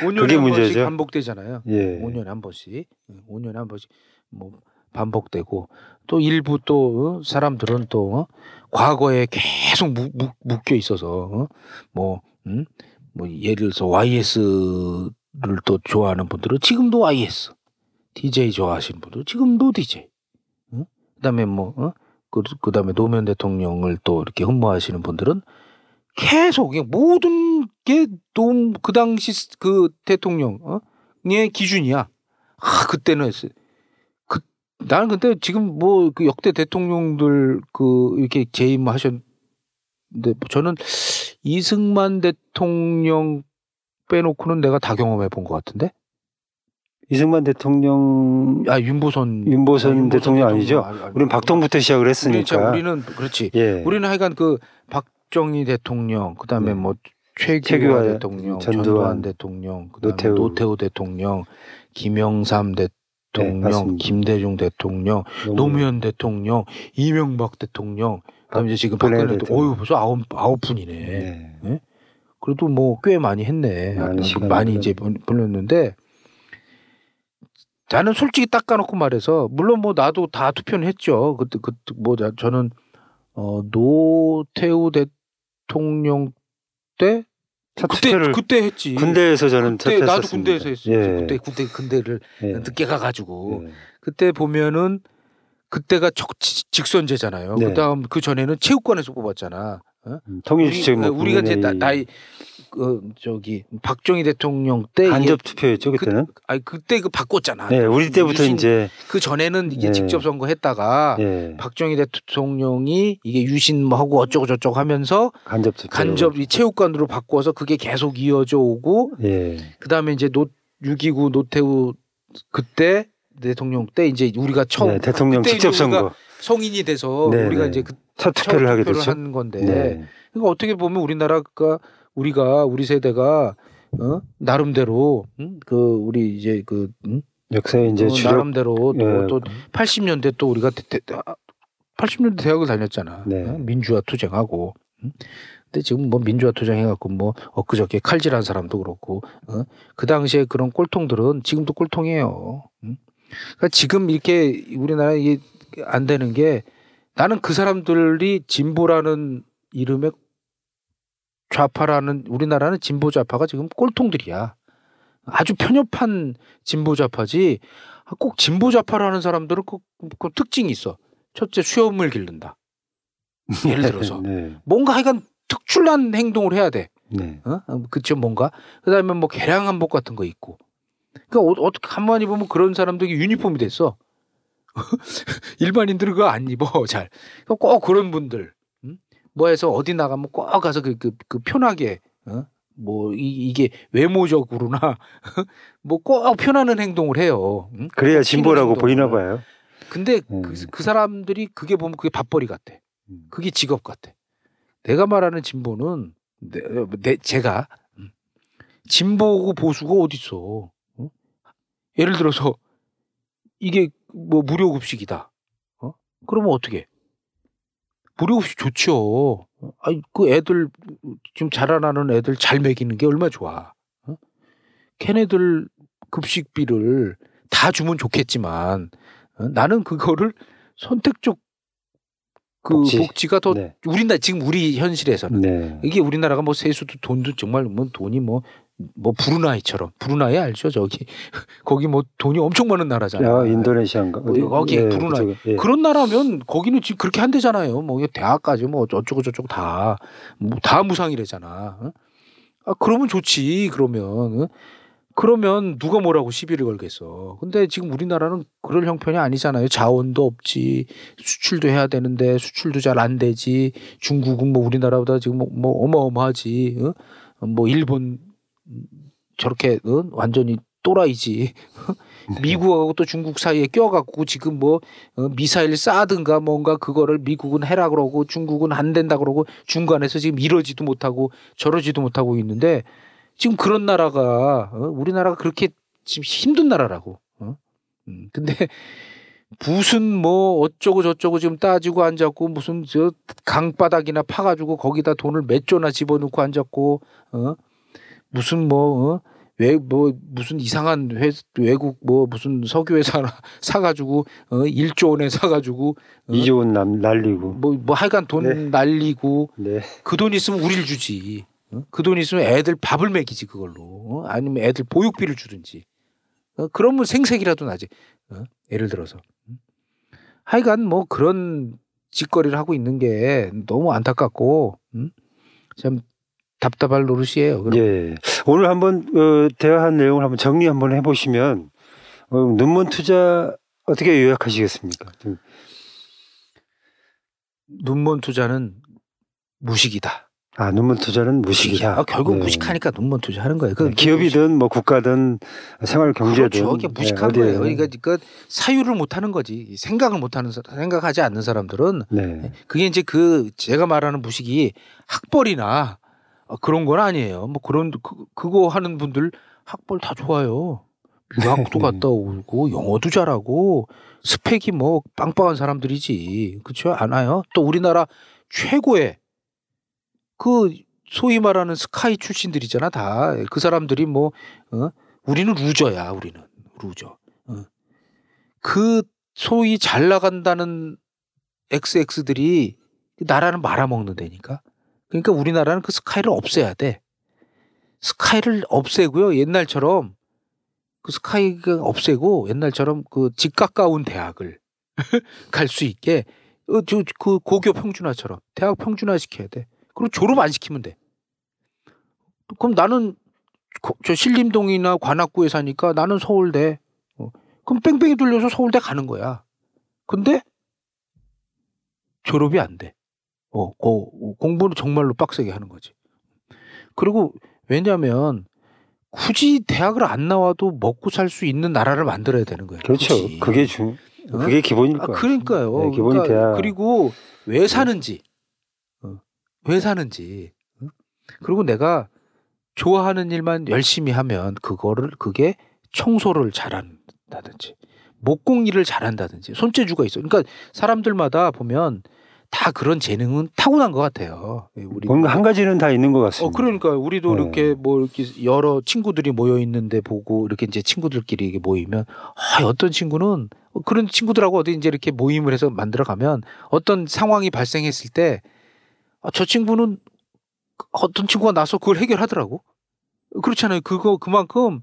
오 년에 그게 한 문제죠. 번씩 반복되잖아요. 예. 오 년에 한 번씩. 오 년에 한 번씩 뭐 반복되고 또 일부 또 사람들은 또 어? 과거에 계속 무, 무, 묶여 있어서 어? 뭐, 음? 뭐 예를 들어서 와이에스를 또 좋아하는 분들은 지금도 와이에스, 디제이 좋아하시는 분들은 지금도 디제이. 그다음에 뭐 어? 그, 그다음에 노무현 대통령을 또 이렇게 흠모하시는 분들은 계속 모든 게 또 그 당시 그 대통령의 기준이야. 아 그때는 그 나는 근데 지금 뭐 그 역대 대통령들 그 이렇게 재임하셨는데 저는 이승만 대통령 빼놓고는 내가 다 경험해 본 것 같은데. 이승만 대통령 아 윤보선 윤보선, 아, 윤보선 대통령, 대통령 아니죠? 아, 아, 우리는 박통부터 시작을 했으니까 우리, 우리는 그렇지. 예. 우리는 하여간 그 박정희 대통령, 그다음에 네. 뭐 최규하 대통령, 전두환, 전두환 대통령, 그다음에 노태우. 노태우 대통령, 김영삼 대통령, 네, 김대중 대통령, 노무현 대통령, 이명박 대통령, 그다음에 이제 지금 박근혜 또 어유 벌써 아홉 아홉 분이네. 네. 네? 그래도 뭐 꽤 많이 했네. 많이, 많이 이제 불렀는데 나는 솔직히 닦아놓고 말해서 물론 뭐 나도 다 투표는 했죠. 그때 그 뭐 저는 어, 노태우 대통령 때 첫 투표를 그때 했지. 군대에서 저는 그때 나도 했었습니다. 군대에서 했어요. 예. 그때 군대 군대를 예. 늦게 가가지고 예. 그때 보면은 그때가 직선제잖아요. 네. 그다음 그 전에는 체육관에서 뽑았잖아. 어? 통일주체 우리, 우리가 이제 나, 나이 어, 저기 박정희 대통령 때 간접 투표였죠 그때는. 그, 아니 그때 그 바꿨잖아. 네, 우리 때부터 유신, 이제 그 전에는 이게 네. 직접 선거했다가 네. 박정희 대통령이 이게 유신 뭐 하고 어쩌고 저쩌고 하면서 간접 투표. 간접 이 체육관으로 바꿔서 그게 계속 이어져 오고. 네. 그다음에 이제 노 육이구 노태우 그때 대통령 때 이제 우리가 처음 네, 대통령 직접 선거 성인이 돼서 네, 우리가 네. 이제 그 첫 투표를 하게 됐죠. 한 건데 네. 그러니까 어떻게 보면 우리나라가 우리가 우리 세대가 어? 나름대로 응? 그 우리 이제 그 응? 역사에 이제 어, 주력... 나름대로 네. 또, 또 팔십 년대 또 우리가 대, 대, 팔십 년대 대학을 다녔잖아. 네. 어? 민주화 투쟁하고. 응? 근데 지금 뭐 민주화 투쟁 해갖고 뭐 엊그저께 칼질한 사람도 그렇고 어? 그 당시에 그런 꼴통들은 지금도 꼴통이에요. 응? 그러니까 지금 이렇게 우리나라 이게 안 되는 게 나는 그 사람들이 진보라는 이름에 좌파라는 우리나라는 진보 좌파가 지금 꼴통들이야. 아주 편협한 진보 좌파지. 꼭 진보 좌파라는 사람들은 그, 그 특징이 있어. 첫째 수염을 기른다. 예를 들어서 네. 뭔가 하여간 특출난 행동을 해야 돼. 네. 어? 그쵸 뭔가. 그다음에 뭐 개량 한복 같은 거 입고. 그러니까 어떻게 가만 입으면 그런 사람들이 유니폼이 됐어. 일반인들은 그거 안 입어 잘. 꼭 그런 분들 응? 뭐 해서 어디 나가면 꼭 가서 그, 그, 그 편하게 어? 뭐 이, 이게 외모적으로나 뭐 꼭 편안한 행동을 해요. 응? 그래야 진보라고 보이나 봐요. 근데 음. 그, 그 사람들이 그게 보면 그게 밥벌이 같아. 그게 직업 같아. 내가 말하는 진보는 내, 내, 제가 응? 진보고 보수가 어딨어. 응? 예를 들어서 이게 뭐 무료 급식이다. 어? 그러면 어떻게? 무료 급식 좋죠. 아니 그 애들 지금 자라나는 애들 잘 먹이는 게 얼마나 좋아. 어? 걔네들 급식비를 다 주면 좋겠지만 어? 나는 그거를 선택적 그 복지. 복지가 더 네. 우리나 지금 우리 현실에서는 네. 이게 우리나라가 뭐 세수도 돈도 정말 뭐 돈이 뭐 뭐 브루나이처럼 브루나이 알죠 저기 거기 뭐 돈이 엄청 많은 나라잖아요. 아, 인도네시아인가 어디 거기 예, 브루나이 그쪽에, 예. 그런 나라면 거기는 지금 그렇게 한대잖아요. 뭐 대학까지 뭐 어쩌고 저쩌고 다 다 무상이래잖아. 어? 아 그러면 좋지 그러면 어? 그러면 누가 뭐라고 시비를 걸겠어. 근데 지금 우리나라는 그럴 형편이 아니잖아요. 자원도 없지. 수출도 해야 되는데 수출도 잘 안 되지. 중국은 뭐 우리나라보다 지금 뭐, 뭐 어마어마하지. 어? 뭐 일본 저렇게 어? 완전히 또라이지. 미국하고 또 중국 사이에 껴갖고 지금 뭐 어, 미사일 쏴든가 뭔가 그거를 미국은 해라 그러고 중국은 안 된다 그러고 중간에서 지금 이러지도 못하고 저러지도 못하고 있는데 지금 그런 나라가 어? 우리나라가 그렇게 지금 힘든 나라라고. 어? 음, 근데 무슨 뭐 어쩌고 저쩌고 지금 따지고 앉았고 무슨 저 강바닥이나 파가지고 거기다 돈을 몇 조나 집어넣고 앉았고 어? 무슨 뭐 왜 뭐 어? 무슨 이상한 회, 외국 뭐 무슨 석유 회사 사가지고 어? 일 조 원에 사가지고 어? 이 조 원 남, 날리고 뭐, 뭐 하여간 돈 네. 날리고 네. 그 돈 있으면 우릴 주지. 그 돈 있으면 애들 밥을 먹이지 그걸로. 어? 아니면 애들 보육비를 주든지. 어? 그러면 생색이라도 나지. 어? 예를 들어서. 하여간 뭐 그런 짓거리를 하고 있는 게 너무 안타깝고 음? 참 답답할 노릇이에요. 그럼. 예. 오늘 한번 어, 대화한 내용을 한번 정리 한번 해보시면 어, 눈먼 투자 어떻게 요약하시겠습니까? 좀. 눈먼 투자는 무식이다. 아, 눈먼 투자는 무식이야. 아, 결국 네. 무식하니까 눈먼 투자하는 거예요. 그 기업이든 뭐 국가든 생활 경제든 그렇죠. 이게 무식한 네, 거예요. 그러니까, 그러니까 사유를 못 하는 거지. 생각을 못 하는 생각하지 않는 사람들은 네. 그게 이제 그 제가 말하는 무식이 학벌이나 그런 건 아니에요. 뭐 그런 그, 그거 하는 분들 학벌 다 좋아요. 유학도 갔다 오고 영어도 잘하고 스펙이 뭐 빵빵한 사람들이지. 그렇죠? 안 와요. 또 우리나라 최고의 그 소위 말하는 스카이 출신들이잖아 다. 그 사람들이 뭐 어? 우리는 루저야, 우리는 루저. 어. 그 소위 잘 나간다는 엑스엑스들이 나라는 말아먹는 데니까. 그러니까 우리나라는 그 스카이를 없애야 돼. 스카이를 없애고요. 옛날처럼 그 스카이가 없애고 옛날처럼 그 집 가까운 대학을 갈 수 있게 어, 저, 그 고교 평준화처럼 대학 평준화 시켜야 돼. 그리고 졸업 안 시키면 돼. 그럼 나는 저 신림동이나 관악구에 사니까 나는 서울대. 어, 그럼 뺑뺑이 돌려서 서울대 가는 거야. 근데 졸업이 안 돼. 어, 고, 공부를 정말로 빡세게 하는 거지. 그리고 왜냐하면 굳이 대학을 안 나와도 먹고 살 수 있는 나라를 만들어야 되는 거예요. 그렇죠. 굳이. 그게 중, 그게 기본일 거예요. 아, 그러니까요. 네, 기본이 그러니까, 돼야. 그리고 왜 사는지, 어, 왜 사는지, 어? 그리고 내가 좋아하는 일만 열심히 하면 그거를 그게 청소를 잘한다든지, 목공일을 잘한다든지, 손재주가 있어. 그러니까 사람들마다 보면. 다 그런 재능은 타고난 것 같아요. 우리 뭔가 한 가지는 다 있는 것 같습니다. 어, 그러니까 우리도 네. 이렇게 뭐 이렇게 여러 친구들이 모여 있는데 보고 이렇게 이제 친구들끼리 이렇게 모이면 아, 어떤 친구는 그런 친구들하고 어디 이제 이렇게 모임을 해서 만들어 가면 어떤 상황이 발생했을 때 저 아, 친구는 어떤 친구가 나서 그걸 해결하더라고. 그렇잖아요. 그거 그만큼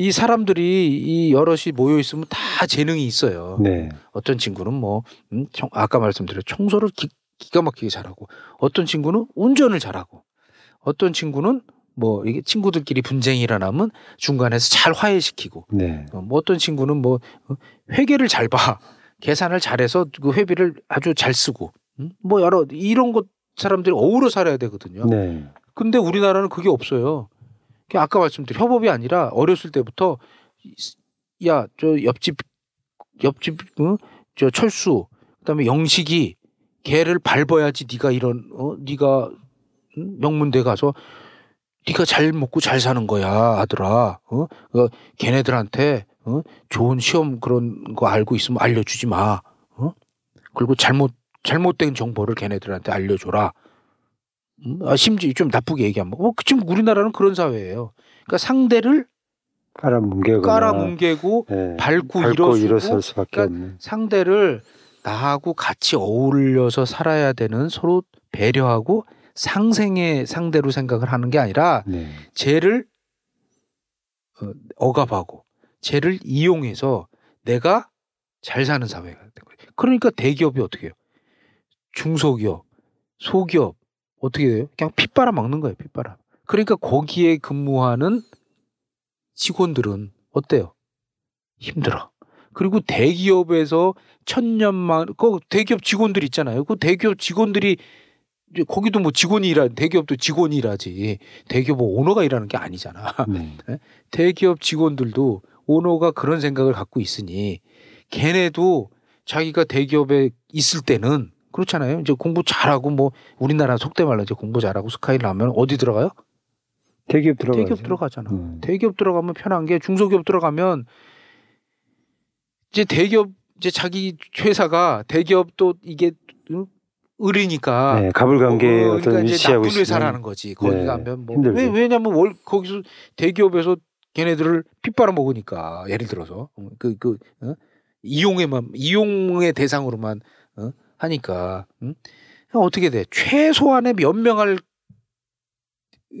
이 사람들이 이 여럿이 모여 있으면 다 재능이 있어요. 네. 어떤 친구는 뭐 음, 청, 아까 말씀드린 청소를 기, 기가 막히게 잘하고, 어떤 친구는 운전을 잘하고, 어떤 친구는 뭐 이게 친구들끼리 분쟁이 일어나면 중간에서 잘 화해시키고, 네. 어, 뭐 어떤 친구는 뭐 회계를 잘 봐, 계산을 잘해서 그 회비를 아주 잘 쓰고, 음? 뭐 여러 이런 것 사람들이 어우러 살아야 되거든요. 네. 근데 우리나라는 그게 없어요. 아까 말씀드린 협업이 아니라 어렸을 때부터 야, 저 옆집 옆집 응? 저 철수 그다음에 영식이 걔를 밟아야지 네가 이런 어 네가 명문대 가서 네가 잘 먹고 잘 사는 거야 아들아. 어 그러니까 걔네들한테 어 좋은 시험 그런 거 알고 있으면 알려주지 마. 어 그리고 잘못 잘못된 정보를 걔네들한테 알려줘라. 아, 심지어 좀 나쁘게 얘기하면 어, 지금 우리나라는 그런 사회예요. 그러니까 상대를 깔아뭉개고, 깔아뭉개고 네. 밟고, 밟고 일어서고 그러니까 없는. 상대를 나하고 같이 어울려서 살아야 되는 서로 배려하고 상생의 상대로 생각을 하는 게 아니라 네. 쟤를 어, 억압하고 쟤를 이용해서 내가 잘 사는 사회가 되는 거예요. 그러니까 대기업이 어떻게 해요? 중소기업, 소기업 어떻게 돼요? 그냥 핏바람 막는 거예요, 핏바람. 그러니까 거기에 근무하는 직원들은 어때요? 힘들어. 그리고 대기업에서 천년만, 그 대기업 직원들 있잖아요. 그 대기업 직원들이, 거기도 뭐 직원이 일하, 대기업도 직원이 일하지. 대기업 오너가 일하는 게 아니잖아. 음. 대기업 직원들도 오너가 그런 생각을 갖고 있으니, 걔네도 자기가 대기업에 있을 때는 그렇잖아요. 이제 공부 잘하고 뭐 우리나라 속대 말로 이제 공부 잘하고 스카이 나면 어디 들어가요? 대기업 들어가. 대기업 들어가잖아. 음. 대기업 들어가면 편한 게 중소기업 들어가면 이제 대기업 이제 자기 회사가 대기업도 이게 을이니까 네, 가불관계 어, 그러니까 어떤 위치하고 나쁜 회사라는 거지. 거기 네, 가면 뭐 왜, 왜냐면 월 거기서 대기업에서 걔네들을 핏바람 먹으니까 예를 들어서 그 그 어? 이용에만 이용의 대상으로만 어? 하니까 응? 어떻게 돼? 최소한의 몇 명을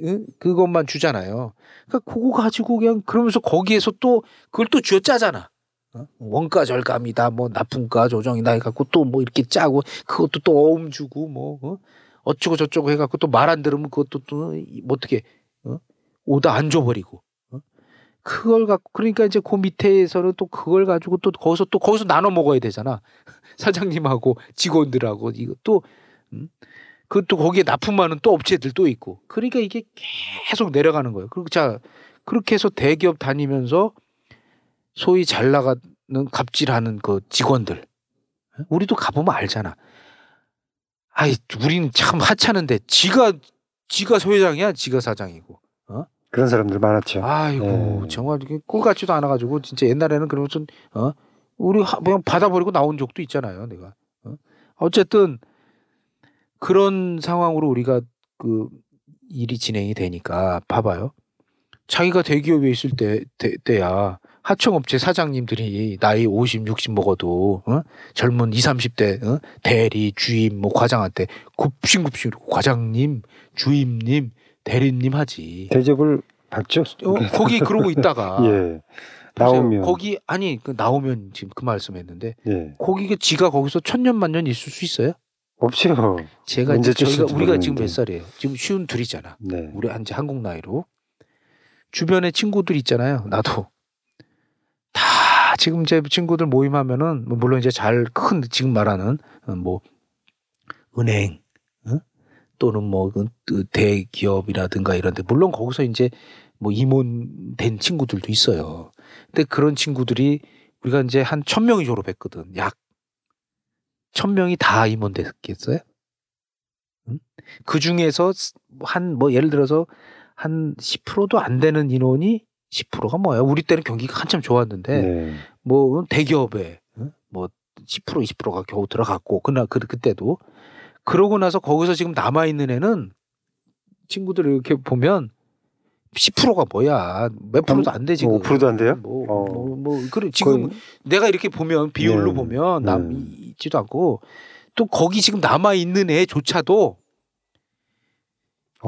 응? 그것만 주잖아요. 그러니까 그거 가지고 그냥 그러면서 거기에서 또 그걸 또 쥐어짜잖아. 어? 원가 절감이다, 뭐 납품가 조정이다 해갖고 또 뭐 이렇게 짜고 그것도 또 어음 주고 뭐 어? 어쩌고 저쩌고 해갖고 또 말 안 들으면 그것도 또 뭐 어떻게 어? 오다 안 줘버리고 어? 그걸 갖고 그러니까 이제 그 밑에서는 또 그걸 가지고 또 거기서 또 거기서 나눠 먹어야 되잖아. 사장님하고 직원들하고 이것도 음? 그것도 거기에 납품하는 또 업체들도 있고 그러니까 이게 계속 내려가는 거예요. 그리고 자 그렇게 해서 대기업 다니면서 소위 잘 나가는 갑질하는 그 직원들 우리도 가보면 알잖아. 아이 우리는 참 하찮은데 지가 지가 소회장이야, 지가 사장이고. 어? 그런 사람들 많았죠. 아이고 네. 정말 꿀 같지도 않아가지고 진짜 옛날에는 그러면 좀 어. 우리 그냥 받아버리고 나온 적도 있잖아요, 내가. 어? 어쨌든 그런 상황으로 우리가 그 일이 진행이 되니까 봐봐요. 자기가 대기업에 있을 때, 때, 때야 하청업체 사장님들이 나이 오십, 육십 먹어도 어? 젊은 이십, 삼십 대 어? 대리, 주임, 뭐 과장한테 굽신굽신 과장님, 주임님, 대리님 하지. 대접을 받죠? 어, 거기 그러고 있다가 예. 나오면 거기 아니 그 나오면 지금 그 말씀했는데 예. 거기가 지가 거기서 천년만년 있을 수 있어요? 없죠. 제가 이제 저희가 우리가 모르겠는데. 지금 몇 살이에요? 지금 쉬운 둘이잖아. 네. 우리 한지 한국 나이로 주변에 친구들 있잖아요. 나도 다 지금 제 친구들 모임하면은 물론 이제 잘 큰 지금 말하는 뭐 은행 응? 또는 뭐 대기업이라든가 이런데 물론 거기서 이제 뭐 임원된 친구들도 있어요. 근데 그런 친구들이 우리가 이제 한 천 명이 졸업했거든. 약 천 명이 다 임원됐겠어요? 응? 그 중에서 한 뭐 예를 들어서 한 십 퍼센트도 안 되는 인원이 십 퍼센트가 뭐야? 우리 때는 경기가 한참 좋았는데 네. 뭐 대기업에 뭐 십 퍼센트 이십 퍼센트가 겨우 들어갔고 그나 그 그때도 그러고 나서 거기서 지금 남아 있는 애는 친구들을 이렇게 보면 십 퍼센트가 뭐야? 몇 프로도 안 돼 지금. 오 퍼센트도 안 돼요? 뭐 뭐 어. 뭐, 뭐, 그래 지금 거의... 내가 이렇게 보면 비율로 네. 보면 남 네. 있지도 않고 또 거기 지금 남아 있는 애조차도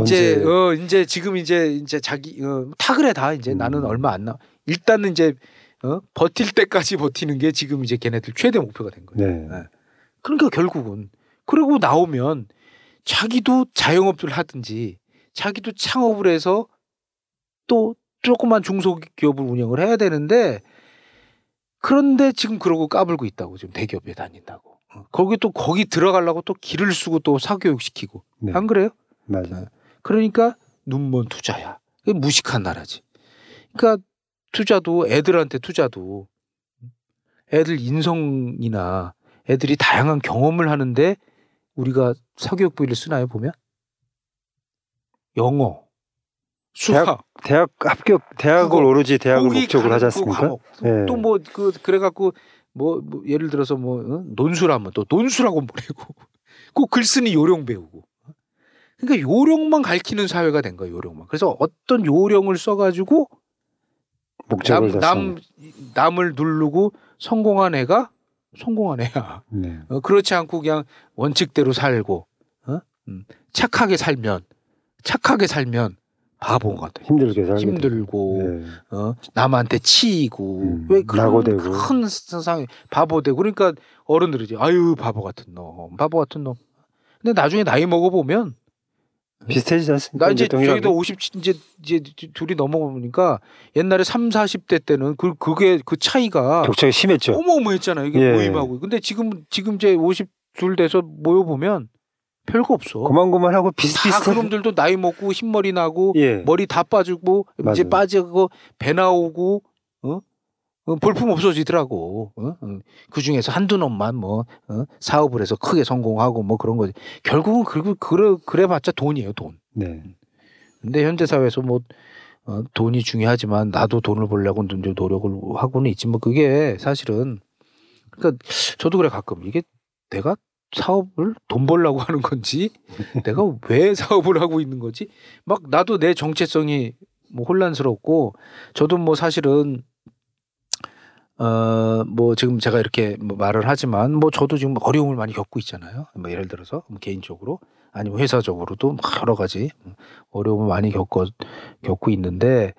이제 언제... 어 이제 지금 이제 이제 자기 어, 다 그래 다 이제 음. 나는 얼마 안 나. 일단은 이제 어 버틸 때까지 버티는 게 지금 이제 걔네들 최대 목표가 된 거예요. 네. 네. 그러니까 결국은 그리고 나오면 자기도 자영업을 하든지 자기도 창업을 해서 또 조그만 중소기업을 운영을 해야 되는데 그런데 지금 그러고 까불고 있다고 지금 대기업에 다닌다고. 거기 또 거기 들어가려고 또 기를 쓰고 또 사교육 시키고 네. 안 그래요? 맞아요. 그러니까 눈먼 투자야. 무식한 나라지. 그러니까 투자도 애들한테 투자도 애들 인성이나 애들이 다양한 경험을 하는데 우리가 사교육 부위를 쓰나요 보면? 영어, 수학, 대학, 대학 합격, 대학을 오로지 대학을 목적으로 하지 않습니까? 네. 또 뭐 그 그래갖고 뭐, 뭐 예를 들어서 뭐 응? 논술하면 또 논술하고 뭐래고 꼭 글쓰니 요령 배우고. 그러니까 요령만 가르치는 사회가 된 거예요. 요령만. 그래서 어떤 요령을 써가지고 목적을 남, 남 남을 누르고 성공한 애가 성공한 애야. 네. 어, 그렇지 않고 그냥 원칙대로 살고 어? 음. 착하게 살면 착하게 살면 바보인 것 같아요. 힘들게 살게 힘들고 네. 어? 남한테 치이고 음, 왜 그런 큰 세상에 바보 되고 그러니까 어른들이지. 아유 바보 같은 놈, 바보 같은 놈. 근데 나중에 나이 먹어 보면 비슷해지지 않습니까? 나 이제 저희도 오십 이제 이제 둘이 넘어보니까 옛날에 삼, 사십 대 때는 그 그게 그 차이가 격차가 심했죠. 어마어마했잖아요. 이게 예. 모임하고. 근데 지금 지금 이제 오십 둘 돼서 모여 보면 별거 없어. 고만고만하고 비슷비슷해. 다 그놈들도 나이 먹고 흰머리 나고 예. 머리 다 빠지고 맞아요. 이제 빠지고 배 나오고 어? 볼품 없어지더라고. 어? 그 중에서 한두 놈만 뭐 어? 사업을 해서 크게 성공하고 뭐 그런 거지. 결국은 그리고 그래 그래봤자 돈이에요, 돈. 네. 근데 현대 사회에서 뭐 어, 돈이 중요하지만 나도 돈을 벌려고 좀 노력을 하고는 있지만 그게 사실은 그러니까 저도 그래 가끔 이게 내가 사업을 돈 벌려고 하는 건지 내가 왜 사업을 하고 있는 거지? 막 나도 내 정체성이 뭐 혼란스럽고 저도 뭐 사실은 어, 뭐, 지금 제가 이렇게 말을 하지만, 뭐, 저도 지금 어려움을 많이 겪고 있잖아요. 뭐, 예를 들어서, 개인적으로, 아니면 회사적으로도 여러 가지 어려움을 많이 겪어, 겪고 있는데,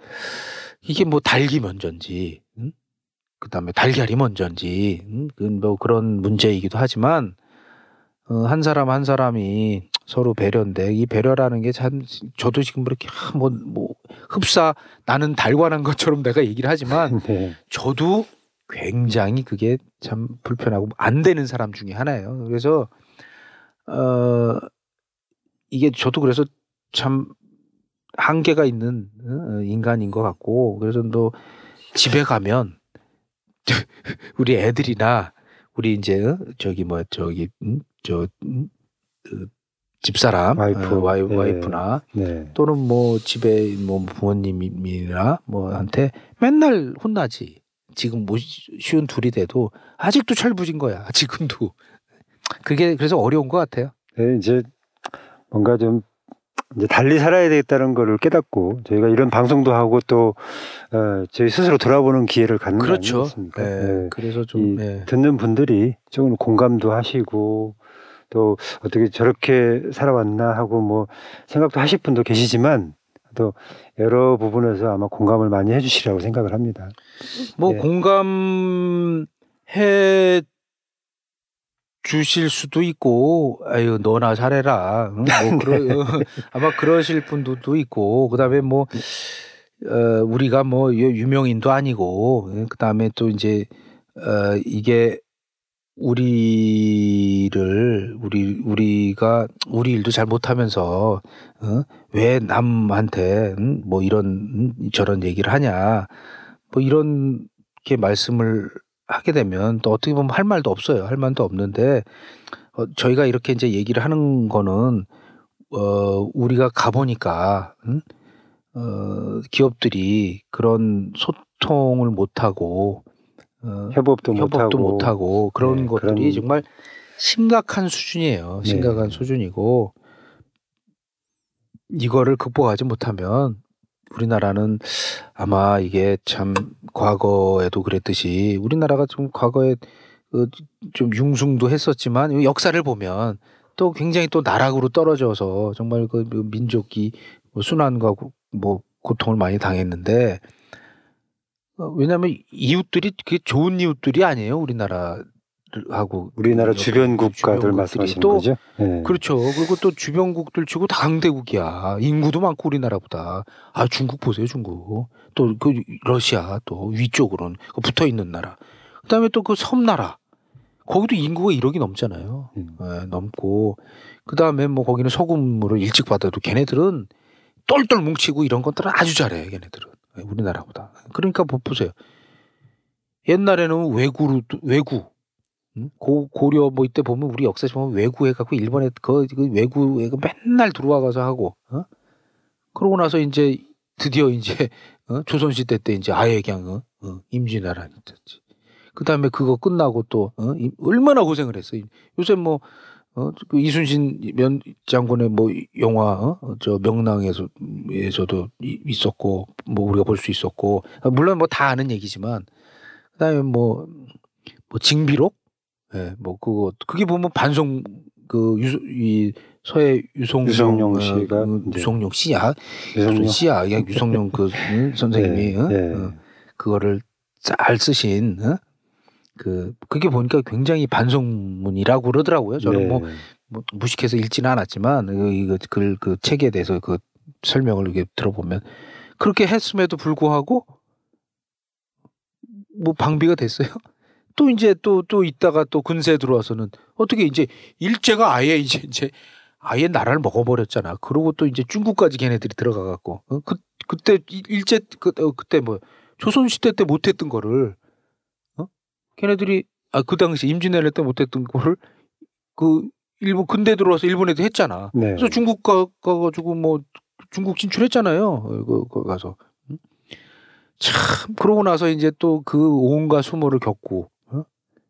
이게 뭐, 달기 먼저인지, 응? 그 다음에 달걀이 먼저인지, 응? 뭐, 그런 문제이기도 하지만, 어, 한 사람 한 사람이 서로 배려인데, 이 배려라는 게 참, 저도 지금 그렇게, 뭐, 뭐, 흡사, 나는 달관한 것처럼 내가 얘기를 하지만, 네. 저도, 굉장히 그게 참 불편하고 안 되는 사람 중에 하나예요. 그래서 어 이게 저도 그래서 참 한계가 있는 인간인 것 같고 그래서 또 집에 가면 우리 애들이나 우리 이제 저기 뭐 저기 저 집사람 와이프, 와이, 네. 와이프나 네. 또는 뭐 집에 뭐 부모님이나 뭐한테 맨날 혼나지. 지금 뭐 쉬운 둘이 돼도 아직도 철부진 거야. 지금도. 그게 그래서 어려운 것 같아요. 네, 이제 뭔가 좀 이제 달리 살아야 되겠다는 거를 깨닫고 저희가 이런 방송도 하고 또 어, 저희 스스로 돌아보는 기회를 갖는 거 아니겠습니까? 그렇죠. 네. 네. 그래서 좀 네. 듣는 분들이 조금 공감도 하시고 또 어떻게 저렇게 살아왔나 하고 뭐 생각도 하실 분도 계시지만 또 여러 부분에서 아마 공감을 많이 해주시라고 생각을 합니다. 뭐 네. 공감해 주실 수도 있고, 아유 너나 잘해라. 응? 뭐 그러, 아마 그러실 분도 있고, 그다음에 뭐 어, 우리가 뭐 유명인도 아니고, 그다음에 또 이제 어, 이게 우리를 우리 우리가 우리 일도 잘 못하면서 어? 왜 남한테 응? 뭐 이런 응? 저런 얘기를 하냐, 뭐 이런 게 말씀을 하게 되면 또 어떻게 보면 할 말도 없어요. 할 말도 없는데 어, 저희가 이렇게 이제 얘기를 하는 거는 어, 우리가 가보니까 응? 어, 기업들이 그런 소통을 못하고 어, 협업도, 협업도 못하고, 못하고 그런 네, 것들이 그런... 정말 심각한 수준이에요. 심각한 네. 수준이고 이거를 극복하지 못하면 우리나라는 아마 이게 참 과거에도 그랬듯이 우리나라가 좀 과거에 좀 융숭도 했었지만 역사를 보면 또 굉장히 또 나락으로 떨어져서 정말 그 민족이 순환과 뭐 고통을 많이 당했는데 왜냐하면 이웃들이 그게 좋은 이웃들이 아니에요. 우리나라하고 우리나라 주변 국가들 말씀하시는 거죠? 네. 그렇죠. 그리고 또 주변국들 치고 다 강대국이야. 인구도 많고 우리나라보다. 아 중국 보세요, 중국. 또 그 러시아 또 위쪽으로는 붙어 있는 나라. 그다음에 또 그 섬나라. 거기도 인구가 일억이 넘잖아요. 음. 네, 넘고 그다음에 뭐 거기는 소금으로 일찍 받아도 걔네들은 똘똘 뭉치고 이런 것들은 아주 잘해. 걔네들은. 우리나라보다. 그러니까 뭐 보세요. 옛날에는 왜구로 왜구 고 고려 뭐 이때 보면 우리 역사에 보면 왜구해 갖고 일본에 그 왜구에 맨날 들어와가서 하고 어? 그러고 나서 이제 드디어 이제 어? 조선시대 때 이제 아예 그냥 어? 어? 임진왜란 됐지. 그 다음에 그거 끝나고 또 어? 얼마나 고생을 했어. 요새 뭐 어? 그 이순신 면 장군의 뭐 영화 어? 저 명랑에서 에서도 있었고 뭐 우리가 볼 수 있었고 물론 뭐 다 아는 얘기지만 그다음에 뭐 뭐 징비록 예, 뭐 그거 그게 보면 반송 그 유 이 서해 유성룡 유성룡 씨가 유성룡 씨야 유성룡 씨야 그냥 유성룡 그 응? 선생님이 네, 응? 네. 어? 그거를 잘 쓰신 응? 그 그게 보니까 굉장히 반송문이라고 그러더라고요. 저는 네. 뭐, 뭐 무식해서 읽지는 않았지만 이거 그, 그 책에 대해서 그 설명을 이렇게 들어보면 그렇게 했음에도 불구하고 뭐 방비가 됐어요. 또 이제 또, 또 있다가 또 근세에 들어와서는 어떻게 이제 일제가 아예 이제 이제 아예 나라를 먹어버렸잖아. 그러고 또 이제 중국까지 걔네들이 들어가갖고 어? 그, 그때 일제, 그, 어, 그때 뭐 조선시대 때 못했던 거를 어? 걔네들이 아, 그 당시 임진왜란 때 못했던 거를 그 일본 근대 들어와서 일본에도 했잖아. 네. 그래서 중국 가, 가가지고 뭐 중국 진출했잖아요. 그, 그 가서. 응? 참, 그러고 나서 이제 또 그 온갖 수모를 겪고.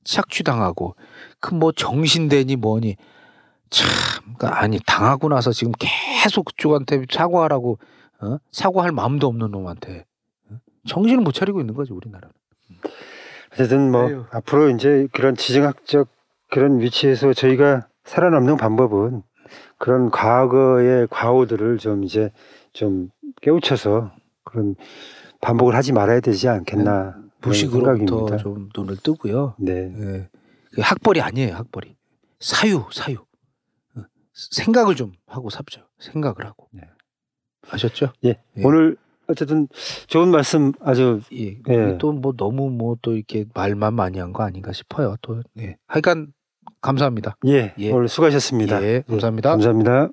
착취당하고 그 뭐 정신대니 뭐니 참 아니 당하고 나서 지금 계속 그쪽한테 사과하라고 어? 사과할 마음도 없는 놈한테 정신을 못 차리고 있는 거지 우리나라는. 어쨌든 뭐 에휴. 앞으로 이제 그런 지정학적 그런 위치에서 저희가 살아남는 방법은 그런 과거의 과오들을 좀 이제 좀 깨우쳐서 그런 반복을 하지 말아야 되지 않겠나. 네. 무식으로부터 좀 눈을 뜨고요. 네. 네. 학벌이 아니에요. 학벌이 사유 사유 생각을 좀 하고 삽죠. 생각을 하고 네. 아셨죠? 예. 예. 오늘 어쨌든 좋은 말씀 아주 예. 예. 또 뭐 너무 뭐 또 이렇게 말만 많이 한 거 아닌가 싶어요. 또 예. 하여간 감사합니다. 예. 예. 오늘 수고하셨습니다. 예. 감사합니다. 예. 감사합니다.